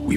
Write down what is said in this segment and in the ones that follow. We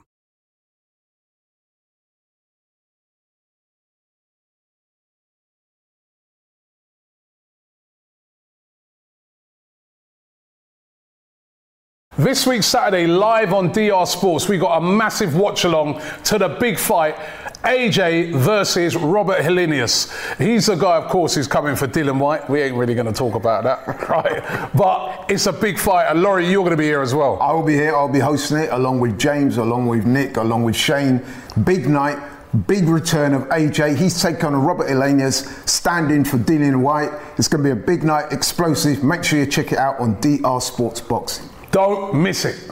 This week, Saturday, live on DR Sports, we got a massive watch-along to the big fight, AJ versus Robert Helenius. He's the guy, of course, who's coming for Dylan White. We ain't really going to talk about that, right? But it's a big fight, and Laurie, you're going to be here as well. I will be here. I'll be hosting it along with James, along with Nick, along with Shane. Big night. Big return of AJ. He's taken on Robert Helenius, standing for Dylan White. It's going to be a big night, explosive. Make sure you check it out on DR Sports Boxing. Don't miss it.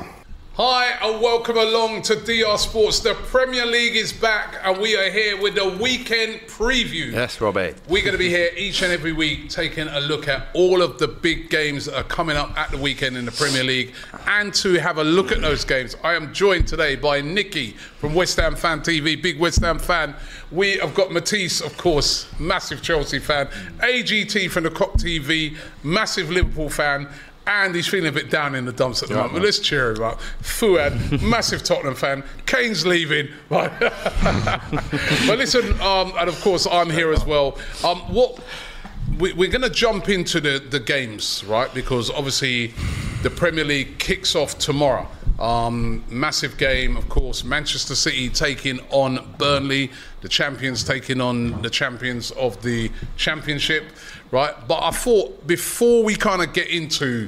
Hi and welcome along to DR Sports. The Premier League is back and we are here with the weekend preview. Yes, Robbie. We're going to be here each and every week taking a look at all of the big games that are coming up at the weekend in the Premier League and to have a look at those games. I am joined today by Nicky from West Ham Fan TV, big West Ham fan. We have got Matisse, of course, massive Chelsea fan. AGT from the Cop TV, massive Liverpool fan. And he's feeling a bit down in the dumps at the moment. But let's cheer him up. Fuad, massive Tottenham fan. Kane's leaving. Right. But listen, and of course I'm here as well. We're going to jump into the games, right? Because obviously the Premier League kicks off tomorrow. Massive game, of course. Manchester City taking on Burnley. The champions taking on the champions of the championship, right? But I thought before we kind of get into...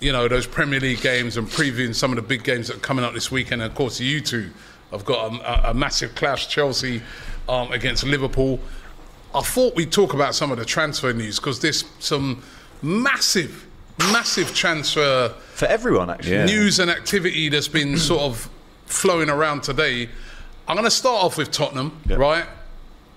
You know, those Premier League games and previewing some of the big games that are coming up this weekend. And, of course, you two have got a massive clash. Chelsea against Liverpool. I thought we'd talk about some of the transfer news because there's some... Massive transfer for everyone, actually. Yeah. News and activity that's been sort of flowing around today. I'm going to start off with Tottenham, right?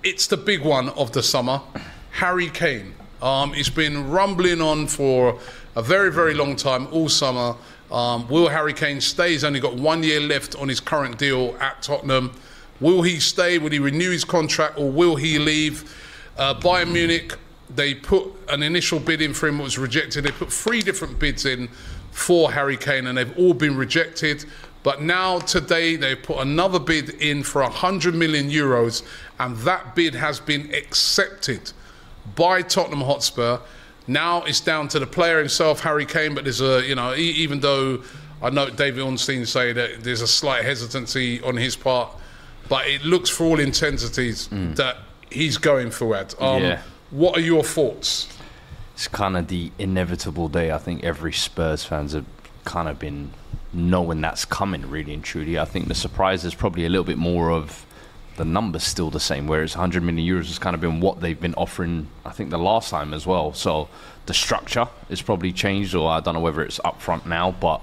It's the big one of the summer. Harry Kane. It's been rumbling on for a very, very long time, all summer. Will Harry Kane stay? He's only got 1 year left on his current deal at Tottenham. Will he stay? Will he renew his contract or will he leave? Bayern Munich. They put an initial bid in for him, it was rejected. They put 3 different bids in for Harry Kane and they've all been rejected. But now today they've put another bid in for €100 million and that bid has been accepted by Tottenham Hotspur. Now it's down to the player himself, Harry Kane, but there's a, you know, even though I know David Ornstein say that there's a slight hesitancy on his part, but it looks for all intensities that he's going for it. What are your thoughts? It's kind of the inevitable day. I think every Spurs fans have kind of been knowing that's coming, really and truly. I think the surprise is probably a little bit more of the number's still the same, whereas 100 million euros has kind of been what they've been offering, I think, the last time as well. So the structure is probably changed, or I don't know whether it's up front now. But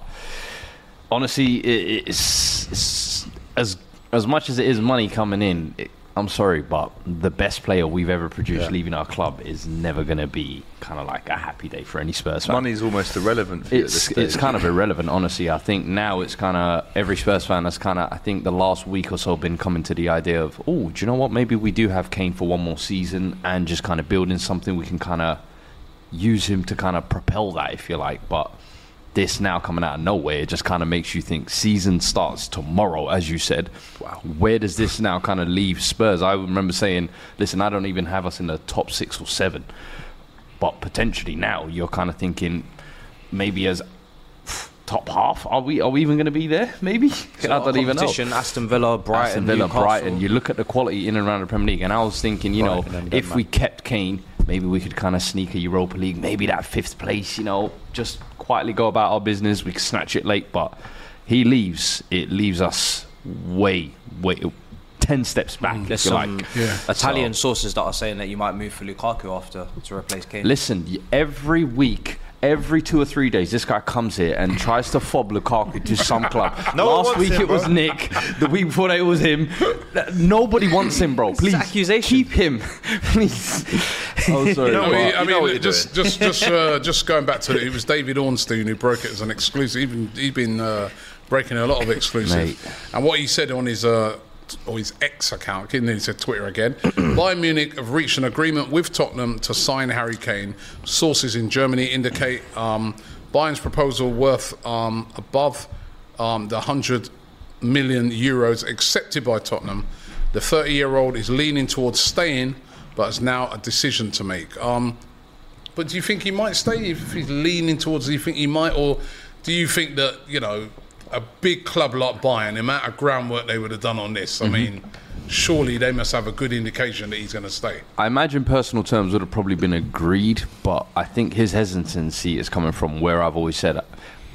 honestly, it's as much as it is money coming in, I'm sorry, but the best player we've ever produced leaving our club is never going to be kind of like a happy day for any Spurs fan. Money's almost irrelevant for you at this stage. It's kind of irrelevant, honestly. I think now it's kind of every Spurs fan has kind of, I think, the last week or so been coming to the idea of, oh, do you know what? Maybe we do have Kane for one more season and just kind of building something we can kind of use him to kind of propel that, if you like. But this now coming out of nowhere, it just kind of makes you think season starts tomorrow, as you said. Wow. Where does this now kind of leave Spurs? I remember saying, listen, I don't even have us in the top 6 or 7. But potentially now you're kind of thinking maybe as top half. Are we even going to be there? Maybe. So I don't even know. Aston Villa, Brighton, Newcastle. You look at the quality in and around the Premier League. And I was thinking, you know, if we kept Kane, maybe we could kind of sneak a Europa League, maybe that 5th place, you know, just quietly go about our business. We can snatch it late, but he leaves. It leaves us way 10 steps back. There's some Italian sources that are saying that you might move for Lukaku after to replace Kane. Listen, every week, every 2 or 3 days, this guy comes here and tries to fob Lukaku to some club. Last week it was Nick. The week before that it was him. Nobody wants him, bro. Please, keep him. Please. Oh, sorry. Just going back to it. It was David Ornstein who broke it as an exclusive. He'd been breaking a lot of exclusives. And what he said on his X account, and then he said Twitter again, Bayern Munich have reached an agreement with Tottenham to sign Harry Kane. Sources in Germany indicate Bayern's proposal worth above the 100 million euros accepted by Tottenham. The 30-year-old is leaning towards staying, but it's now a decision to make. But do you think he might stay if he's leaning towards? Do you think he might, or do you think that, you know, a big club like Bayern, the amount of groundwork they would have done on this, I mean, surely they must have a good indication that he's going to stay. I imagine personal terms would have probably been agreed, but I think his hesitancy is coming from where I've always said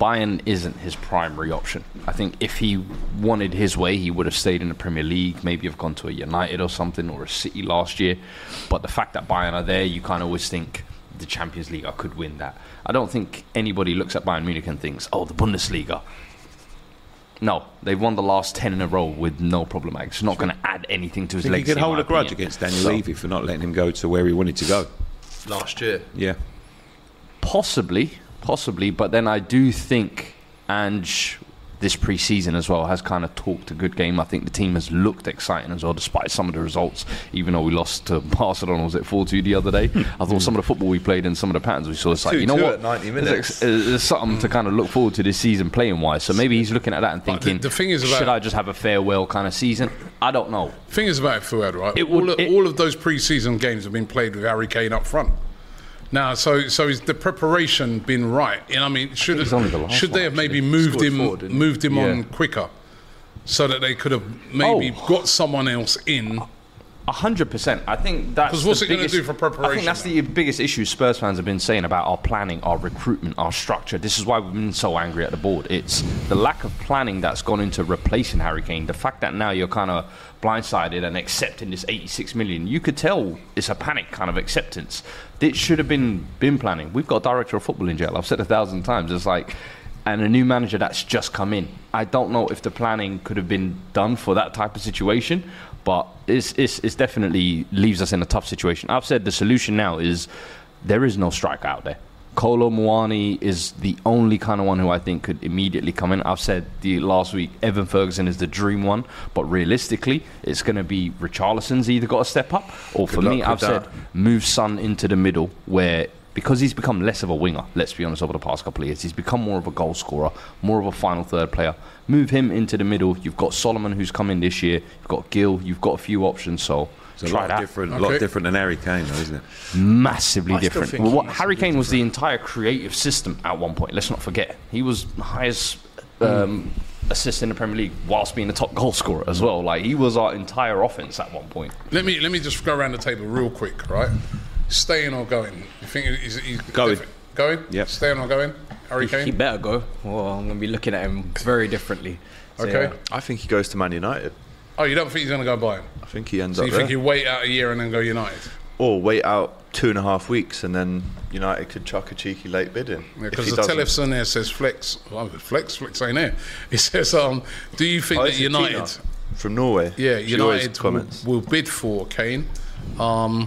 Bayern isn't his primary option. I think if he wanted his way, he would have stayed in the Premier League, maybe have gone to a United or something, or a City last year. But the fact that Bayern are there, you kind of always think the Champions League, I could win that. I don't think anybody looks at Bayern Munich and thinks, oh, the Bundesliga. No, they've won the last 10 in a row with no problem. It's not going to add anything to his legacy. He could hold a grudge against Daniel Levy for not letting him go to where he wanted to go last year. Yeah, possibly. But then I do think Ange, this pre-season as well, has kind of talked a good game. I think the team has looked exciting as well, despite some of the results. Even though we lost to Barcelona, was it 4-2 the other day? I thought some of the football we played and some of the patterns we saw, it's like, you know what, 90 minutes. There's something to kind of look forward to this season playing wise. So maybe he's looking at that and thinking, the thing is about, should I just have a farewell kind of season? I don't know. The thing is about Fuad, right? All of those pre-season games have been played with Harry Kane up front. Now, so is the preparation been right? And I mean, should they have maybe moved him on quicker, so that they could have maybe got someone else in? 100%. I think that's because what's it going to do for preparation? I think that's the biggest issue Spurs fans have been saying about our planning, our recruitment, our structure. This is why we've been so angry at the board. It's the lack of planning that's gone into replacing Harry Kane. The fact that now you're kind of blindsided and accepting this 86 million, you could tell it's a panic kind of acceptance. It should have been planning. We've got a director of football in jail. I've said 1,000 times. It's like, and a new manager that's just come in. I don't know if the planning could have been done for that type of situation, but it's definitely leaves us in a tough situation. I've said the solution now is there is no striker out there. Kolo Muani is the only kind of one who I think could immediately come in. I've said the last week, Evan Ferguson is the dream one, but realistically, it's going to be Richarlison's either got to step up, or for me, I've said move Son into the middle, where because he's become less of a winger, let's be honest, over the past couple of years. He's become more of a goal scorer, more of a final third player. Move him into the middle. You've got Solomon, who's come in this year. You've got Gil. You've got a few options, so... It's a lot different than Harry Kane, though, isn't it? Massively different. Well, Harry Kane was the entire creative system at one point. Let's not forget. He was highest assist in the Premier League whilst being a top goal scorer as well. Like, he was our entire offense at one point. Let me just go around the table real quick, right? Staying or going? You think he's going? Going? Yeah. Staying or going? Harry Kane? He better go. Well, I'm going to be looking at him very differently. So, okay. Yeah. I think he goes to Man United. Oh, you don't think he's going to go Bayern? I think he ends up there. So you think you wait out a year and then go United? Or wait out 2.5 weeks and then United could chuck a cheeky late bid in. Because the telephone there says Flex. Well, Flex ain't here. It says, do you think that United... Tina? From Norway? Yeah, United will bid for Kane. I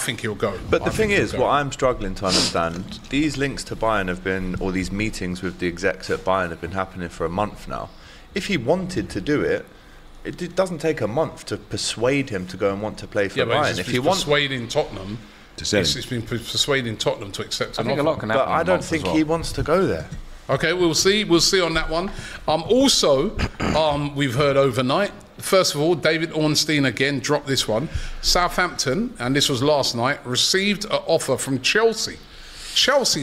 think he'll go. But the thing is, what I'm struggling to understand, these links to Bayern have been, or these meetings with the execs at Bayern have been happening for a month now. If he wanted to do it, it doesn't take a month to persuade him to go and want to play for Bayern. If he wants persuading Tottenham, it's been persuading Tottenham to accept an offer. But I don't think he wants to go there. Okay, we'll see. We'll see on that one. We've heard overnight. First of all, David Ornstein again dropped this one. Southampton, and this was last night, received an offer from Chelsea,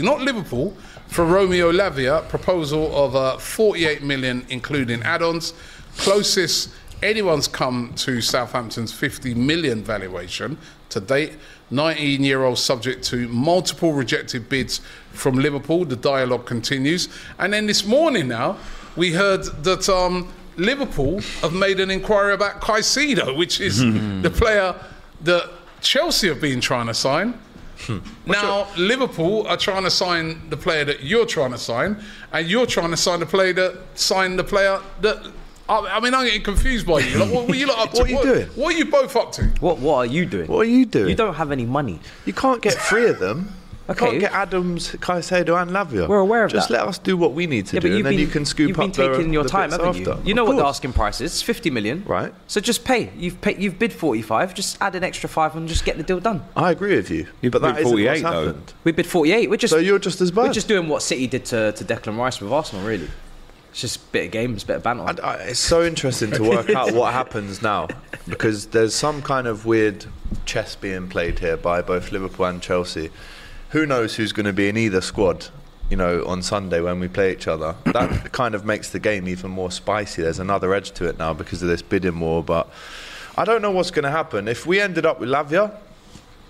not Liverpool, for Romeo Lavia. Proposal of 48 million, including add-ons. Closest anyone's come to Southampton's 50 million valuation to date. 19-year-old subject to multiple rejected bids from Liverpool. The dialogue continues. And then this morning now, we heard that Liverpool have made an inquiry about Caicedo, which is the player that Chelsea have been trying to sign. Now, Liverpool are trying to sign the player that you're trying to sign, and you're trying to sign the player that I'm getting confused by you. Like, what were you up to? What are you doing? What are you both up to? What are you doing? What are you doing? You don't have any money. You can't get three of them. Okay. You can't get Adams, Caicedo and Lavia. We're aware of that. Just let us do what we need to do, and then you can scoop up the bits. You've been taking your time, haven't you? You know what the asking price is, 50 million. Right. So just pay. You've bid 45, just add an extra 5 and just get the deal done. I agree with you. But that isn't what's happened. We bid 48. So you're just as bad. We're just doing what City did to Declan Rice with Arsenal, really. It's just a bit of games, a bit of banter. It's so interesting to work out what happens now, because there's some kind of weird chess being played here by both Liverpool and Chelsea. Who knows who's going to be in either squad, on Sunday when we play each other. That kind of makes the game even more spicy. There's another edge to it now because of this bidding war, but I don't know what's going to happen. If we ended up with Lavia,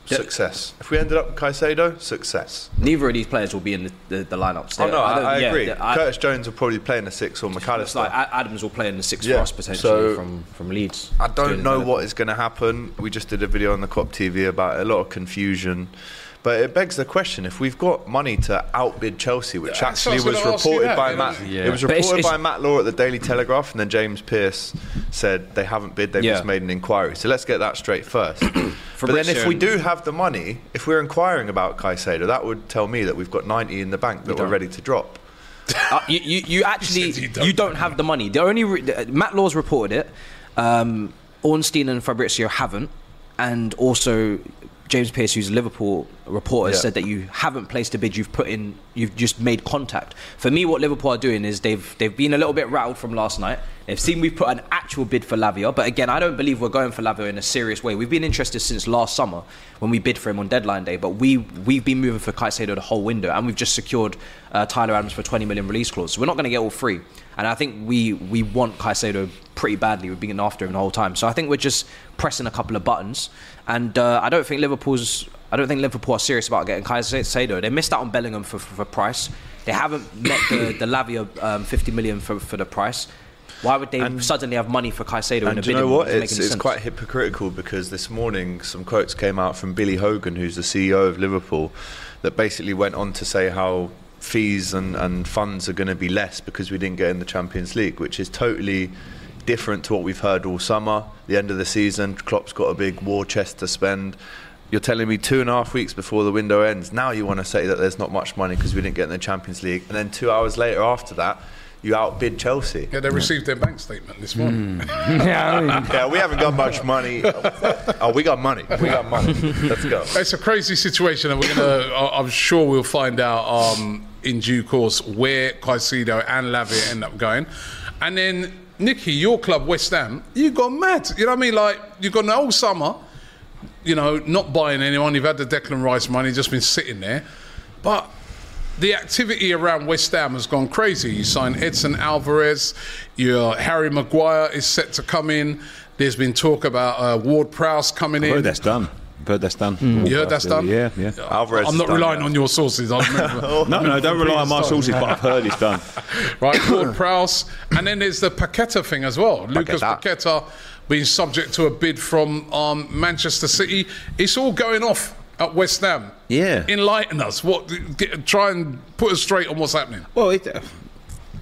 success. If we ended up with Caicedo, success. Neither of these players will be in the lineups. Oh no, I agree. Curtis Jones will probably play in the six, or McAllister. Like Adams will play in the six for us potentially from Leeds. I don't know what is going to happen. We just did a video on the Co-op TV about a lot of confusion, but it begs the question: if we've got money to outbid Chelsea, which actually was reported by Matt, it was reported by Matt Law at the Daily Telegraph, and then James Pearce said they haven't bid; they've just made an inquiry. So let's get that straight first. But then if we do have the money, if we're inquiring about Caicedo, that would tell me that we've got 90 in the bank that we're ready to drop. You actually you don't have the money. The only Matt Law's reported it. Ornstein and Fabrizio haven't, and also James Pearce, who's a Liverpool reporter, said that you haven't placed a bid. You've put in. You've just made contact. For me, what Liverpool are doing is they've been a little bit rattled from last night. They've seen we've put an actual bid for Lavia, but again, I don't believe we're going for Lavia in a serious way. We've been interested since last summer when we bid for him on deadline day, but we've been moving for Caicedo the whole window, and we've just secured Tyler Adams for 20 million release clause. So we're not going to get all three, and I think we want Caicedo pretty badly. We've been after him the whole time, so I think we're just pressing a couple of buttons. And I don't think Liverpool are serious about getting Caicedo. They missed out on Bellingham for price. They haven't met the Lavia 50 million for the price. Why would they suddenly have money for Caicedo in a bidding? And do you know what? It's quite hypocritical, because this morning some quotes came out from Billy Hogan, who's the CEO of Liverpool, that basically went on to say how fees and funds are going to be less because we didn't get in the Champions League, which is totally different to what we've heard all summer. The end of the season, Klopp's got a big war chest to spend. You're telling me 2.5 weeks before the window ends, now you want to say that there's not much money because we didn't get in the Champions League, and then 2 hours later after that you outbid Chelsea. Yeah, they received their bank statement this morning. Yeah, we haven't got much money. Oh, we got money. We got money. Let's go. It's a crazy situation, and I'm sure we'll find out in due course where Caicedo and Lavia end up going. And then, Nicky, your club, West Ham, you gone mad. You know what I mean? Like, you've gone all summer, not buying anyone. You've had the Declan Rice money, just been sitting there. But the activity around West Ham has gone crazy. You sign Edson Alvarez. Harry Maguire is set to come in. There's been talk about Ward-Prowse coming in. Oh, that's done. Perdestan. Mm. Yeah, Destan. Yeah. Alvarez. I'm not relying on your sources. No, don't rely on my sources, but I've heard it's done. Right, Ward-Prowse. And then there's the Paqueta thing as well. Lucas Paqueta being subject to a bid from Manchester City. It's all going off at West Ham. Yeah. Enlighten us. Try and put us straight on what's happening. Well, I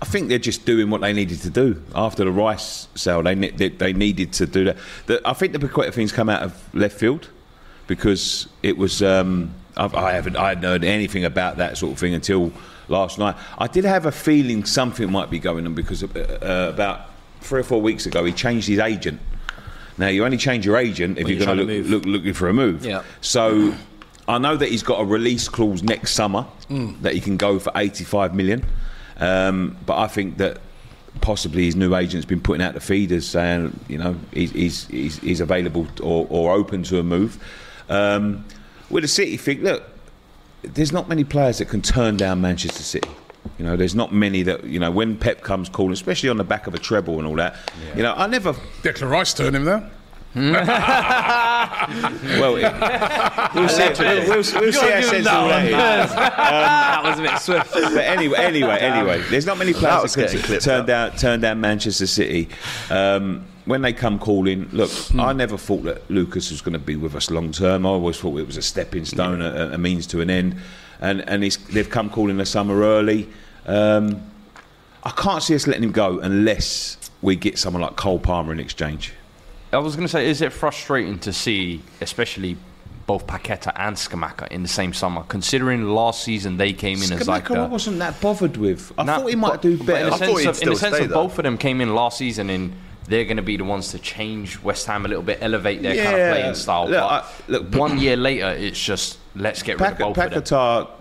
think they're just doing what they needed to do after the Rice sale. They needed to do that. I think the Paqueta thing's come out of left field because it was. I hadn't heard anything about that sort of thing until last night. I did have a feeling something might be going on because about 3 or 4 weeks ago he changed his agent. Now you only change your agent if you're going to look looking for a move. Yeah. So I know that he's got a release clause next summer that he can go for 85 million. But I think that possibly his new agent's been putting out the feeders saying, he's available or open to a move. With the City thing, look, there's not many players that can turn down Manchester City. There's not many that, when Pep comes calling, especially on the back of a treble and all that, I never... Declan Rice turned him down. Well, we'll see. We'll see how sensible that is. That was a bit swift. But anyway, there's not many players that turned down Manchester City. When they come calling, look, I never thought that Lucas was going to be with us long term. I always thought it was a stepping stone, a means to an end. And they've come calling the summer early. I can't see us letting him go unless we get someone like Cole Palmer in exchange. I was going to say, is it frustrating to see, especially both Paqueta and Scamacca in the same summer, considering last season they came in as like... Scamacca I wasn't that bothered with. I thought he might do better. In the sense of both of them came in last season and they're going to be the ones to change West Ham a little bit, elevate their kind of playing style. Look, 1 year later, it's just, let's get rid of both of them. Paqueta,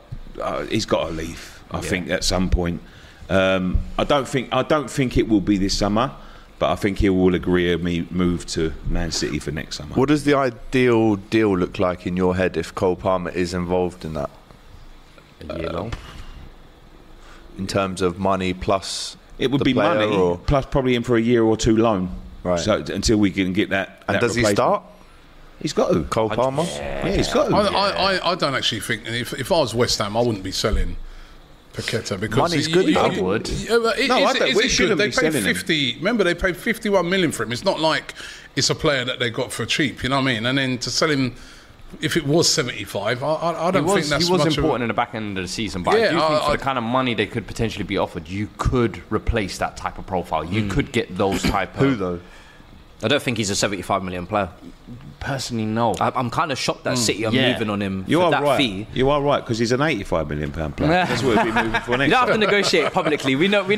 he's got to leave, I think, at some point. I don't think it will be this summer. But I think he will agree with me move to Man City for next summer. What does the ideal deal look like in your head if Cole Palmer is involved in that? A year long? In terms of money plus it would be money plus probably in for a year or two loan. Right. So until we can get that. And does he start? He's got to. Cole Palmer? Yeah, he's got to. I don't actually think. If I was West Ham, I wouldn't be selling Paqueta because money's good. They paid 50. Remember, they paid 51 million for him. It's not like it's a player that they got for cheap. You know what I mean? And then to sell him, if it was 75, I don't think that's much. He was important in the back end of the season, but I do think for the kind of money they could potentially be offered, you could replace that type of profile. You could get those type. Who though? I don't think he's a 75 million player. Personally, no. I'm kind of shocked that City are moving on him for that fee. You are right, because he's an 85 million pound player. That's what we'll be moving for next. You don't have to negotiate publicly. We know what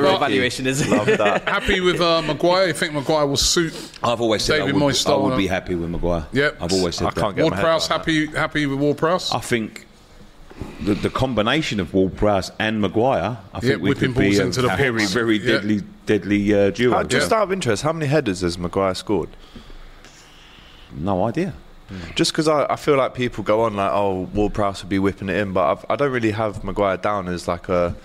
the evaluation is. Love that. Happy with Maguire? You think Maguire will suit? I've always said I would be happy with Maguire. Yep. I've always said that. Ward-Prowse, happy with Ward-Prowse? I think the combination of Ward-Prowse and Maguire, I think we could be into the very, very deadly duo. Just out of interest, how many headers has Maguire scored? No idea. Just because I feel like people go on like, oh, Ward-Prowse would be whipping it in, but I don't really have Maguire down as like a...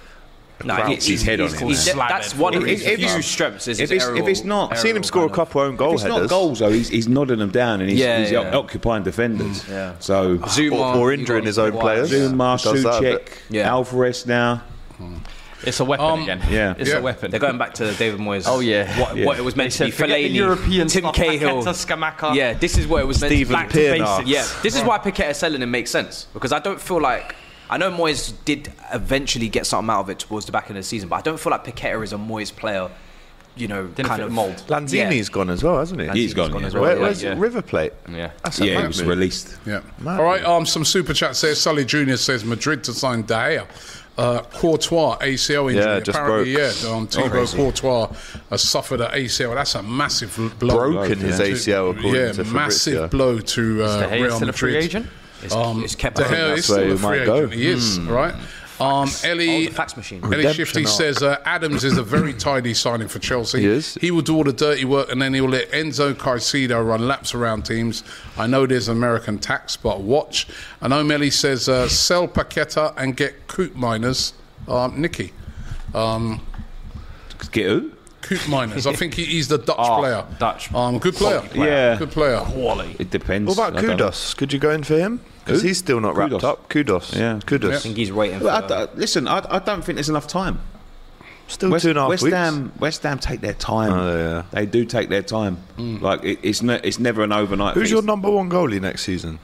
No, it's his head on it. That's one of his huge strengths. If it's not, I've seen him score a couple own goal headers. If it's not goals though, he's nodding them down and he's occupying defenders. So Zuma, or injuring his own players. Zuma, Suchek, Alvarez now. It's a weapon again. Yeah. It's a weapon. They're going back to David Moyes. Oh, yeah. What it was meant to be. Fellaini, European Tim stuff, Cahill. Paqueta, Scamacca. Yeah, this is what it was meant to be. Back to basics. Yeah, this is why Paqueta selling him makes sense. Because I don't feel like... I know Moyes did eventually get something out of it towards the back end of the season, but I don't feel like Paqueta is a Moyes player, kind of mould. Lanzini's gone as well, hasn't he? He's gone as well. Where's River Plate? Yeah. He was released. Yeah. All right, some super chats there. Sully Jr. says Madrid to sign De Gea. Courtois ACL injury. Yeah, just apparently, broke. Thibaut Courtois has suffered an ACL. That's a massive blow. Broken his ACL, according to Fabrizio. Massive blow to Real Madrid. Is he a free agent? It's kept De Gea is still a free agent. He is, right? Ellie Shifty says Adams is a very tidy signing for Chelsea. He is. He will do all the dirty work and then he will let Enzo Caicedo run laps around teams. I know there's American tax, but watch. And O'Malley says sell Paqueta and get Koopmeiners, Nicky. Get who? Koop Miners. I think he's the Dutch player. Dutch. Good player. Yeah. Good player. Quality. It depends. What about Kudus? Could you go in for him? Because he's still not wrapped up. Kudus. Yeah. Kudus. I think he's waiting for listen, I don't think there's enough time. Still 2.5 weeks. West Ham take their time. Oh, yeah. They do take their time. Mm. Like it's never an overnight. Who's your number one goalie next season?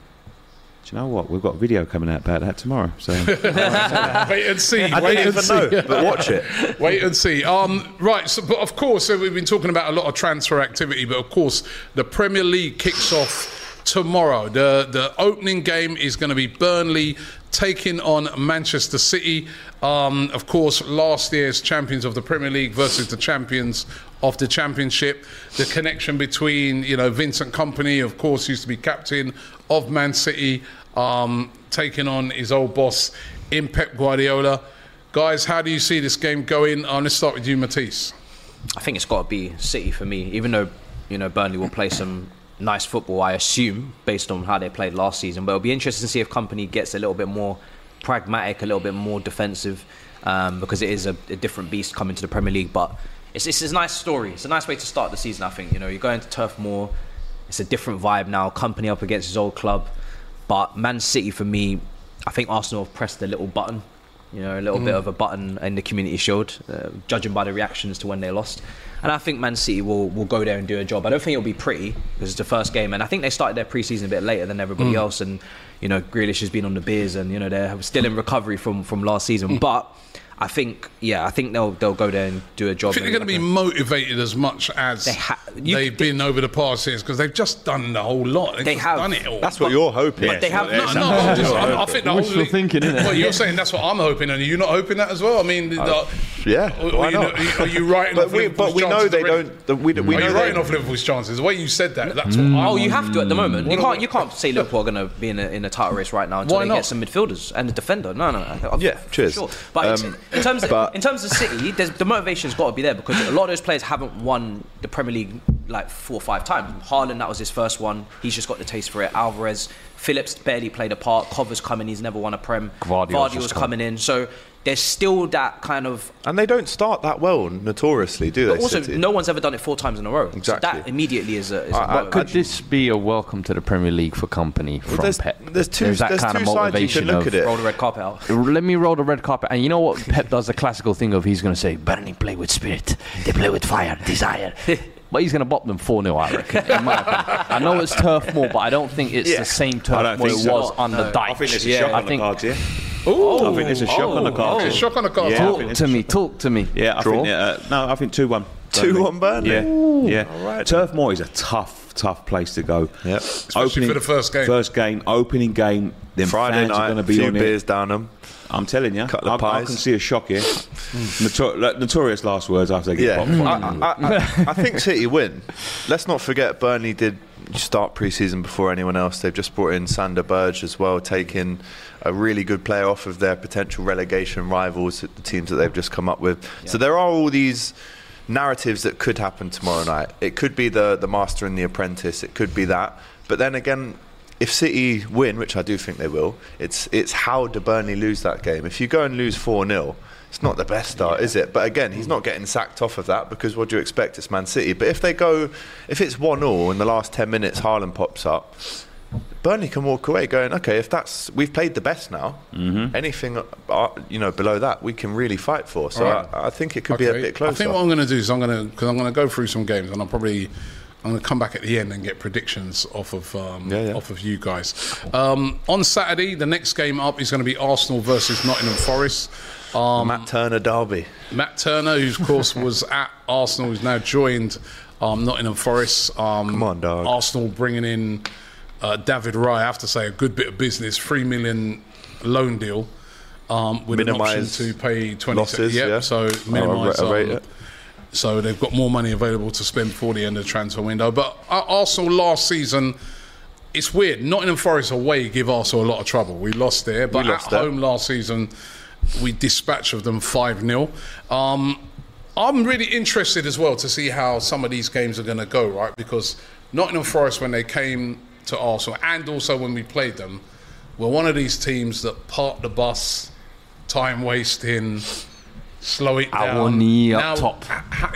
Do you know what? We've got a video coming out about that tomorrow. So wait and see. I didn't even know, but watch it. Wait and see. Right. So, but of course, so we've been talking about a lot of transfer activity. But of course, the Premier League kicks off tomorrow. The opening game is going to be Burnley taking on Manchester City. Of course, last year's champions of the Premier League versus the champions of the Championship. The connection between, you know, Vincent Kompany, of course, used to be captain of Man City, taking on his old boss in Pep Guardiola. Guys, how do you see this game going? Let's start with you, Matisse. I think it's got to be City for me, even though, you know, Burnley will play some nice football, I assume, based on how they played last season. But it'll be interesting to see if Kompany gets a little bit more pragmatic, a little bit more defensive, because it is a different beast coming to the Premier League. But it's a nice story. It's a nice way to start the season, I think. You know, you're going to Turf Moor. It's a different vibe now. Kompany up against his old club. But Man City, for me, I think Arsenal have pressed a little button, you know, a little bit of a button in the Community Shield, judging by the reactions to when they lost. And I think Man City will go there and do a job. I don't think it'll be pretty because it's the first game, and I think they started their pre-season a bit later than everybody else. And you know, Grealish has been on the beers, and you know they're still in recovery from last season. But I think, I think they'll go there and do a job. I think they're going to be motivated as much as they've been over the past years because they've just done the whole lot. They've done it all. That's what you're hoping. But they have I think the whole league, thinking, isn't it? Well, you're saying that's what I'm hoping, and you're not hoping that as well. I mean, why not? Are you writing off Liverpool's chances? But we know they don't. Are you writing off Liverpool's chances? The way you said that, that's what. Oh, you have to at the moment. You can't say Liverpool are going to be in a title race right now until they get some midfielders and a defender. No. Yeah, cheers. But in terms of City, the motivation's got to be there because a lot of those players haven't won the Premier League like 4 or 5 times. Haaland, that was his first one. He's just got the taste for it. Alvarez, Phillips barely played a part. Cover's coming, he's never won a Prem. Guardiola's coming in. So there's still that kind of... And they don't start that well, notoriously, do they? But also, City? No one's ever done it 4 times in a row. Exactly. So that immediately is a... Could this be a welcome to the Premier League for Kompany from Pep? There's two sides you can look at it. Roll the red carpet out. Let me roll the red carpet. And you know what Pep does, the classical thing of he's going to say, Burnley play with spirit, they play with fire, desire. But he's going to bop them 4-0, I reckon. In my opinion. I know it's Turf Moor, but I don't think it's the same Turf Moor it was under Dyche. I think there's a shock on the cards, yeah. Ooh, I think there's a shock on the cards. There's a shock on the cards. Yeah, talk to me. Yeah, draw. I think 2-1. 2-1 Burnley? Yeah. Ooh, yeah. All right. Turf Moor is a tough place to go. Yep. Especially for the first game. Opening game. Then Friday night, going to be a few beers down them. I'm telling you, I can see a shock here. Notorious last words after they get popped. I think City win. Let's not forget Burnley did start pre-season before anyone else. They've just brought in Sander Berge as well, taking a really good player off of their potential relegation rivals, the teams that they've just come up with. Yeah. So there are all these narratives that could happen tomorrow night. It could be the master and the apprentice. It could be that. But then again, if City win, which I do think they will, it's how do Burnley lose that game? If you go and lose 4-0, it's not the best start, is it? But again, he's not getting sacked off of that because what do you expect? It's Man City. But if it's 1-1 in the last 10 minutes, Haaland pops up, Burnley can walk away going, okay, we've played the best now. Mm-hmm. Anything, below that, we can really fight for. So right. I think it could be a bit closer. I think what I'm going to do is I'm going to go through some games and I'm going to come back at the end and get predictions off of you guys. On Saturday, the next game up is going to be Arsenal versus Nottingham Forest. Matt Turner derby. Matt Turner, who of course was at Arsenal, who's now joined Nottingham Forest. Come on, dog. Arsenal bringing in David Raya. I have to say, a good bit of business. $3 million loan deal with an option to pay 20 losses. Yeah. So minimise. I rate it. So they've got more money available to spend before the end of the transfer window. But Arsenal last season, it's weird. Nottingham Forest away give Arsenal a lot of trouble. We lost there, but home last season, we dispatched them 5-0. I'm really interested as well to see how some of these games are going to go, right? Because Nottingham Forest, when they came to Arsenal, and also when we played them, were one of these teams that parked the bus, time wasting... Slow it down. Our knee now, up top.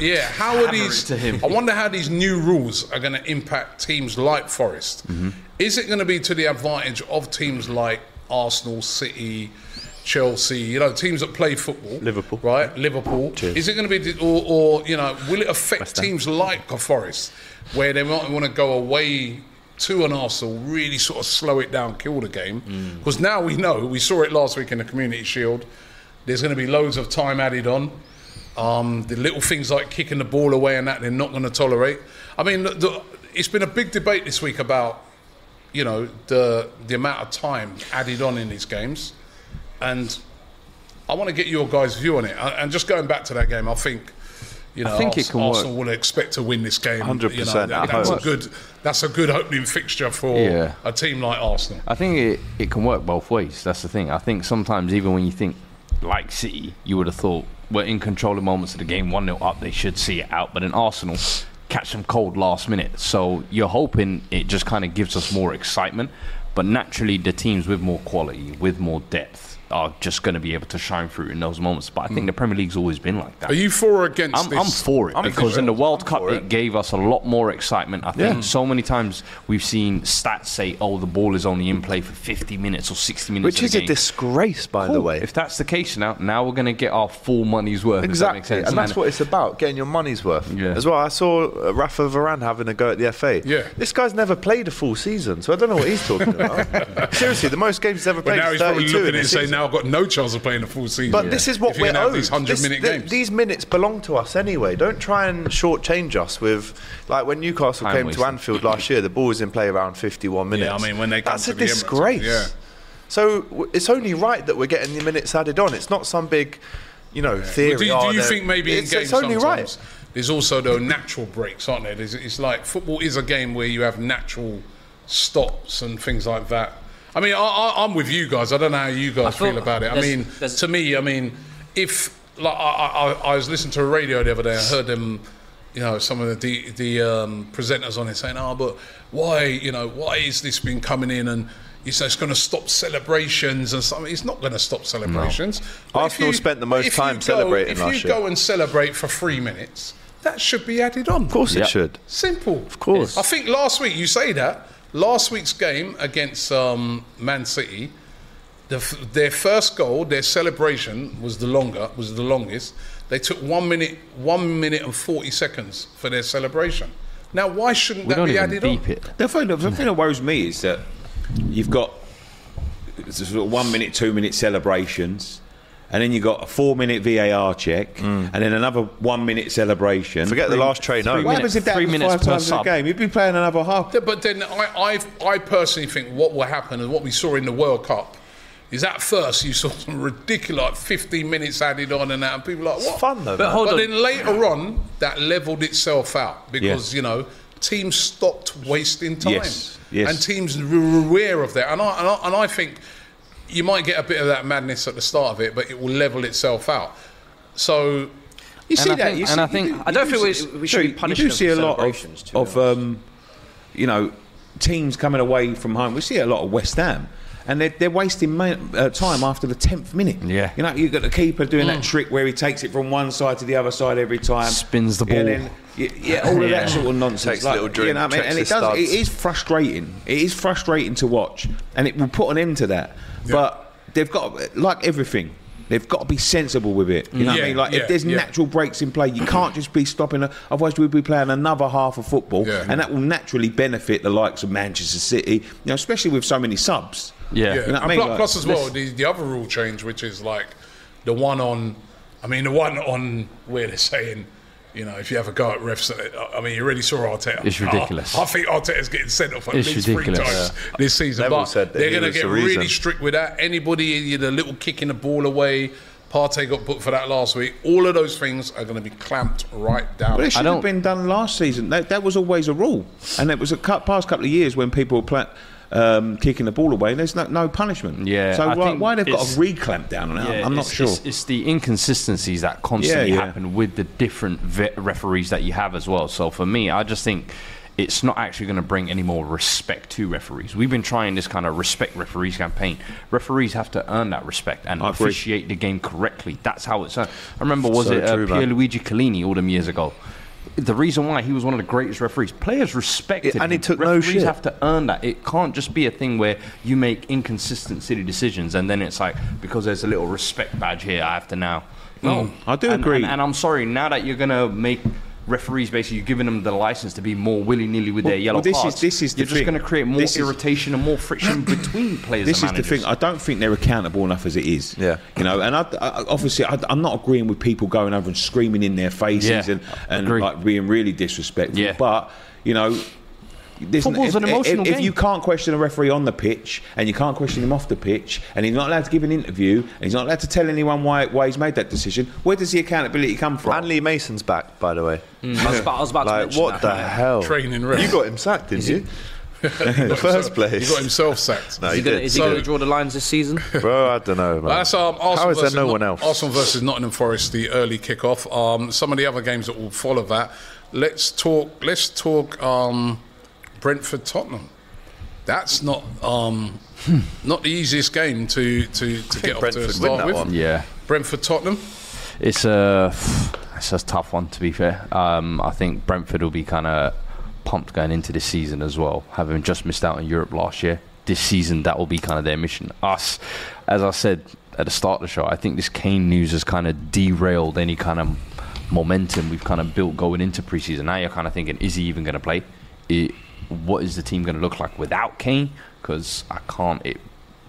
Yeah, how are these? To him. I wonder how these new rules are going to impact teams like Forest. Mm-hmm. Is it going to be to the advantage of teams like Arsenal, City, Chelsea? You know, teams that play football. Liverpool, right? Liverpool. Cheers. Is it going to be, or you know, will it affect teams like Forest, where they might want to go away to an Arsenal, really sort of slow it down, kill the game? Because now we know. We saw it last week in the Community Shield. There's going to be loads of time added on. The little things like kicking the ball away and that, they're not going to tolerate. I mean, it's been a big debate this week about, you know, the amount of time added on in these games. And I want to get your guys' view on it. And just going back to that game, I think, you know, Arsenal will expect to win this game. 100%. You know, that's a good opening fixture for a team like Arsenal. I think it can work both ways. That's the thing. I think sometimes even when you think, like City, you would have thought we're in control of moments of the game, 1-0 up, they should see it out. But in Arsenal, catch them cold last minute. So you're hoping it just kind of gives us more excitement. But naturally, the teams with more quality, with more depth, are just going to be able to shine through in those moments. But I think the Premier League's always been like that. Are you for or against this? I'm for it, because in the World Cup, it gave us a lot more excitement. I think so many times we've seen stats say, oh, the ball is only in play for 50 minutes or 60 minutes. Which is a disgrace, by the way. If that's the case now we're going to get our full money's worth. Exactly, and that's what it's about, getting your money's worth. Yeah. As well, I saw Rafa Varane having a go at the FA. Yeah. This guy's never played a full season, so I don't know what he's talking about. Seriously, the most games he's ever played is 32. Now he's probably looking at it saying, I've got no chance of playing a full season. But this is what we're owed. These minutes belong to us anyway. Don't try and shortchange us with, like when Newcastle came to Anfield last year, the ball was in play around 51 minutes. Yeah, I mean, when they come to the Emirates, that's a disgrace. Yeah. So it's only right that we're getting the minutes added on. It's not some big, you know, theory. Do you think maybe in games sometimes there's also though natural breaks, aren't there? It's like football is a game where you have natural stops and things like that. I mean, I'm with you guys. I don't know how you guys feel about it. I mean, to me, I mean, if like I was listening to the radio the other day, I heard them, you know, some of the presenters on it saying, "Oh, but why, you know, why is this been coming in?" And you say it's going to stop celebrations and something. It's not going to stop celebrations. No. Arsenal spent the most time celebrating last year. If you go and celebrate for 3 minutes, that should be added on. Of course, it should. Simple. Of course. I think last week you say that. Last week's game against Man City, their first goal, their celebration was the longest. They took 1 minute and 40 seconds for their celebration. Now, why shouldn't that be added on? The thing that worries me is that you've got sort of 1 minute, 2 minute celebrations, and then you got a 4 minute VAR check, and then another 1 minute celebration. Forget the last train home. What happens if that was 5 times a game? You'd be playing another half. Yeah, but then I personally think what will happen and what we saw in the World Cup is at first you saw some ridiculous, like 15 minutes added on and that, and people are like, what? It's fun though. But then later on, that levelled itself out because, you know, teams stopped wasting time. Yes. And teams were aware of that. And I think you might get a bit of that madness at the start of it, but it will level itself out. So I don't think we should be punishing. You do see a lot of you know, teams coming away from home. We see a lot of West Ham, and they're wasting time after the 10th minute. Yeah, you know, you've got the keeper doing that trick where he takes it from one side to the other side every time, spins the ball. Yeah, all of that sort of nonsense. Like, little you know what I mean? And it is frustrating. It is frustrating to watch, and it will put an end to that. Yeah. But they've got, like everything, they've got to be sensible with it. You know what I mean? Like if there's natural breaks in play, you can't just be stopping. Otherwise, we'll be playing another half of football, and that will naturally benefit the likes of Manchester City. You know, especially with so many subs. Yeah. You know what I mean? Plus, as well, the other rule change, which is like the one on where they're saying, you know, if you have a go at refs, I mean, you really saw Arteta. It's ridiculous. I think Arteta's getting sent off at least 3 times this season. Neville said they're going to get really strict with that. Anybody, you know, little kicking the ball away, Partey got booked for that last week. All of those things are going to be clamped right down. But it should have been done last season. That was always a rule. And it was past couple of years when people were playing, kicking the ball away, there's no punishment. Yeah, so why they've got a reclamp down on it, I'm not sure. It's the inconsistencies that constantly happen with the different referees that you have as well. So for me, I just think it's not actually going to bring any more respect to referees. We've been trying this kind of respect referees campaign. Referees have to earn that respect and officiate the game correctly. That's how it's earned. I remember, Pierluigi Collini all them years ago? The reason why he was one of the greatest referees, players respected him. And it took no shit. Referees have to earn that. It can't just be a thing where you make inconsistent, silly decisions and then it's like, because there's a little respect badge here, I have to now. No, I do agree. And I'm sorry, now that you're going to make referees, basically, you're giving them the license to be more willy-nilly with their yellow cards. You're just going to create more irritation and more friction between players and managers. This is the thing. I don't think they're accountable enough as it is. Yeah. You know, and I'm not agreeing with people going over and screaming in their faces and like being really disrespectful. Yeah. But, you know, football's an emotional game. If you can't question a referee on the pitch and you can't question him off the pitch and he's not allowed to give an interview and he's not allowed to tell anyone why he's made that decision, where does the accountability come from? And Lee Mason's back, by the way. I was about to mention what that. What the hell? Training ref. You got him sacked, didn't you? In the first place. He got himself sacked. No, he did. Is he going to draw the lines this season? Bro, I don't know, man. That's, how is there no one else? Arsenal versus Nottingham Forest, the early kickoff. Some of the other games that will follow that. Let's talk... Brentford Tottenham. That's not the easiest game to get off to a start with. One. Yeah. Brentford Tottenham. It's a tough one, to be fair. I think Brentford will be kind of pumped going into this season as well, having just missed out in Europe last year. This season, that will be kind of their mission. Us, as I said at the start of the show, I think this Kane news has kind of derailed any kind of momentum we've kind of built going into pre-season. Now you're kind of thinking, is he even going to play? What is the team going to look like without Kane? Because I can't it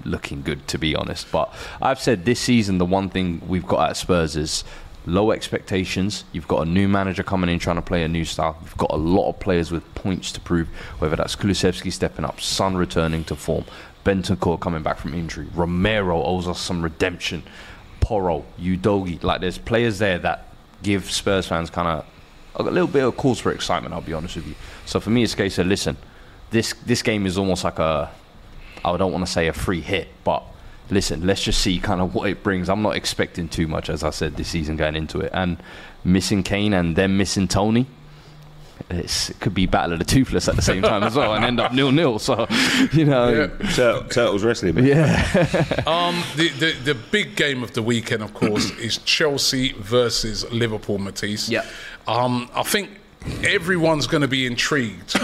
looking good, to be honest. But I've said this season, the one thing we've got at Spurs is low expectations. You've got a new manager coming in trying to play a new style. You've got a lot of players with points to prove, whether that's Kulusevski stepping up, Son returning to form, Bentancur coming back from injury, Romero owes us some redemption, Porro, Udogi. Like, there's players there that give Spurs fans kind of a little bit of cause for excitement, I'll be honest with you. So for me, it's a case of, listen, this game is almost like I don't want to say a free hit, but listen, let's just see kind of what it brings. I'm not expecting too much, as I said, this season going into it. And missing Kane and then missing Tony, it could be Battle of the Toothless at the same time as well and end up 0-0. So, you know. Yeah. Turtles wrestling. Man. Yeah. The big game of the weekend, of course, is Chelsea versus Liverpool, Matisse. Yeah. I think everyone's going to be intrigued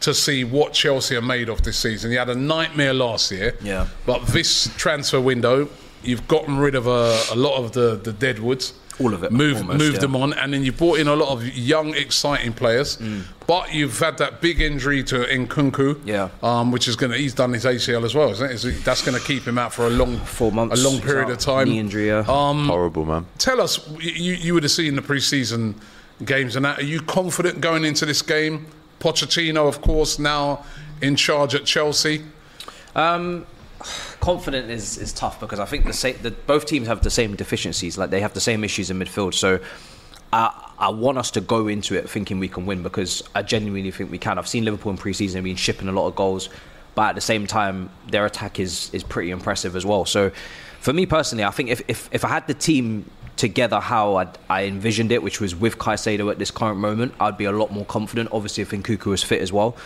to see what Chelsea are made of this season. You had a nightmare last year. Yeah. But this transfer window, you've gotten rid of a lot of the dead woods. All of it. Moved them on, and then you brought in a lot of young, exciting players. Mm. But you've had that big injury to Nkunku, which is he's done his ACL as well, isn't it? That's going to keep him out for a long 4 months, a long period of time. Knee injury, horrible, man. Tell us, you would have seen the pre-season games and that. Are you confident going into this game? Pochettino, of course, now in charge at Chelsea. Confident is tough because I think both teams have the same deficiencies. Like, they have the same issues in midfield. So I want us to go into it thinking we can win, because I genuinely think we can. I've seen Liverpool in pre-season been shipping a lot of goals, but at the same time, their attack is pretty impressive as well. So for me personally, I think if I had the team together how I envisioned it, which was with Caicedo at this current moment, I'd be a lot more confident. Obviously, if Nkunku is fit as well.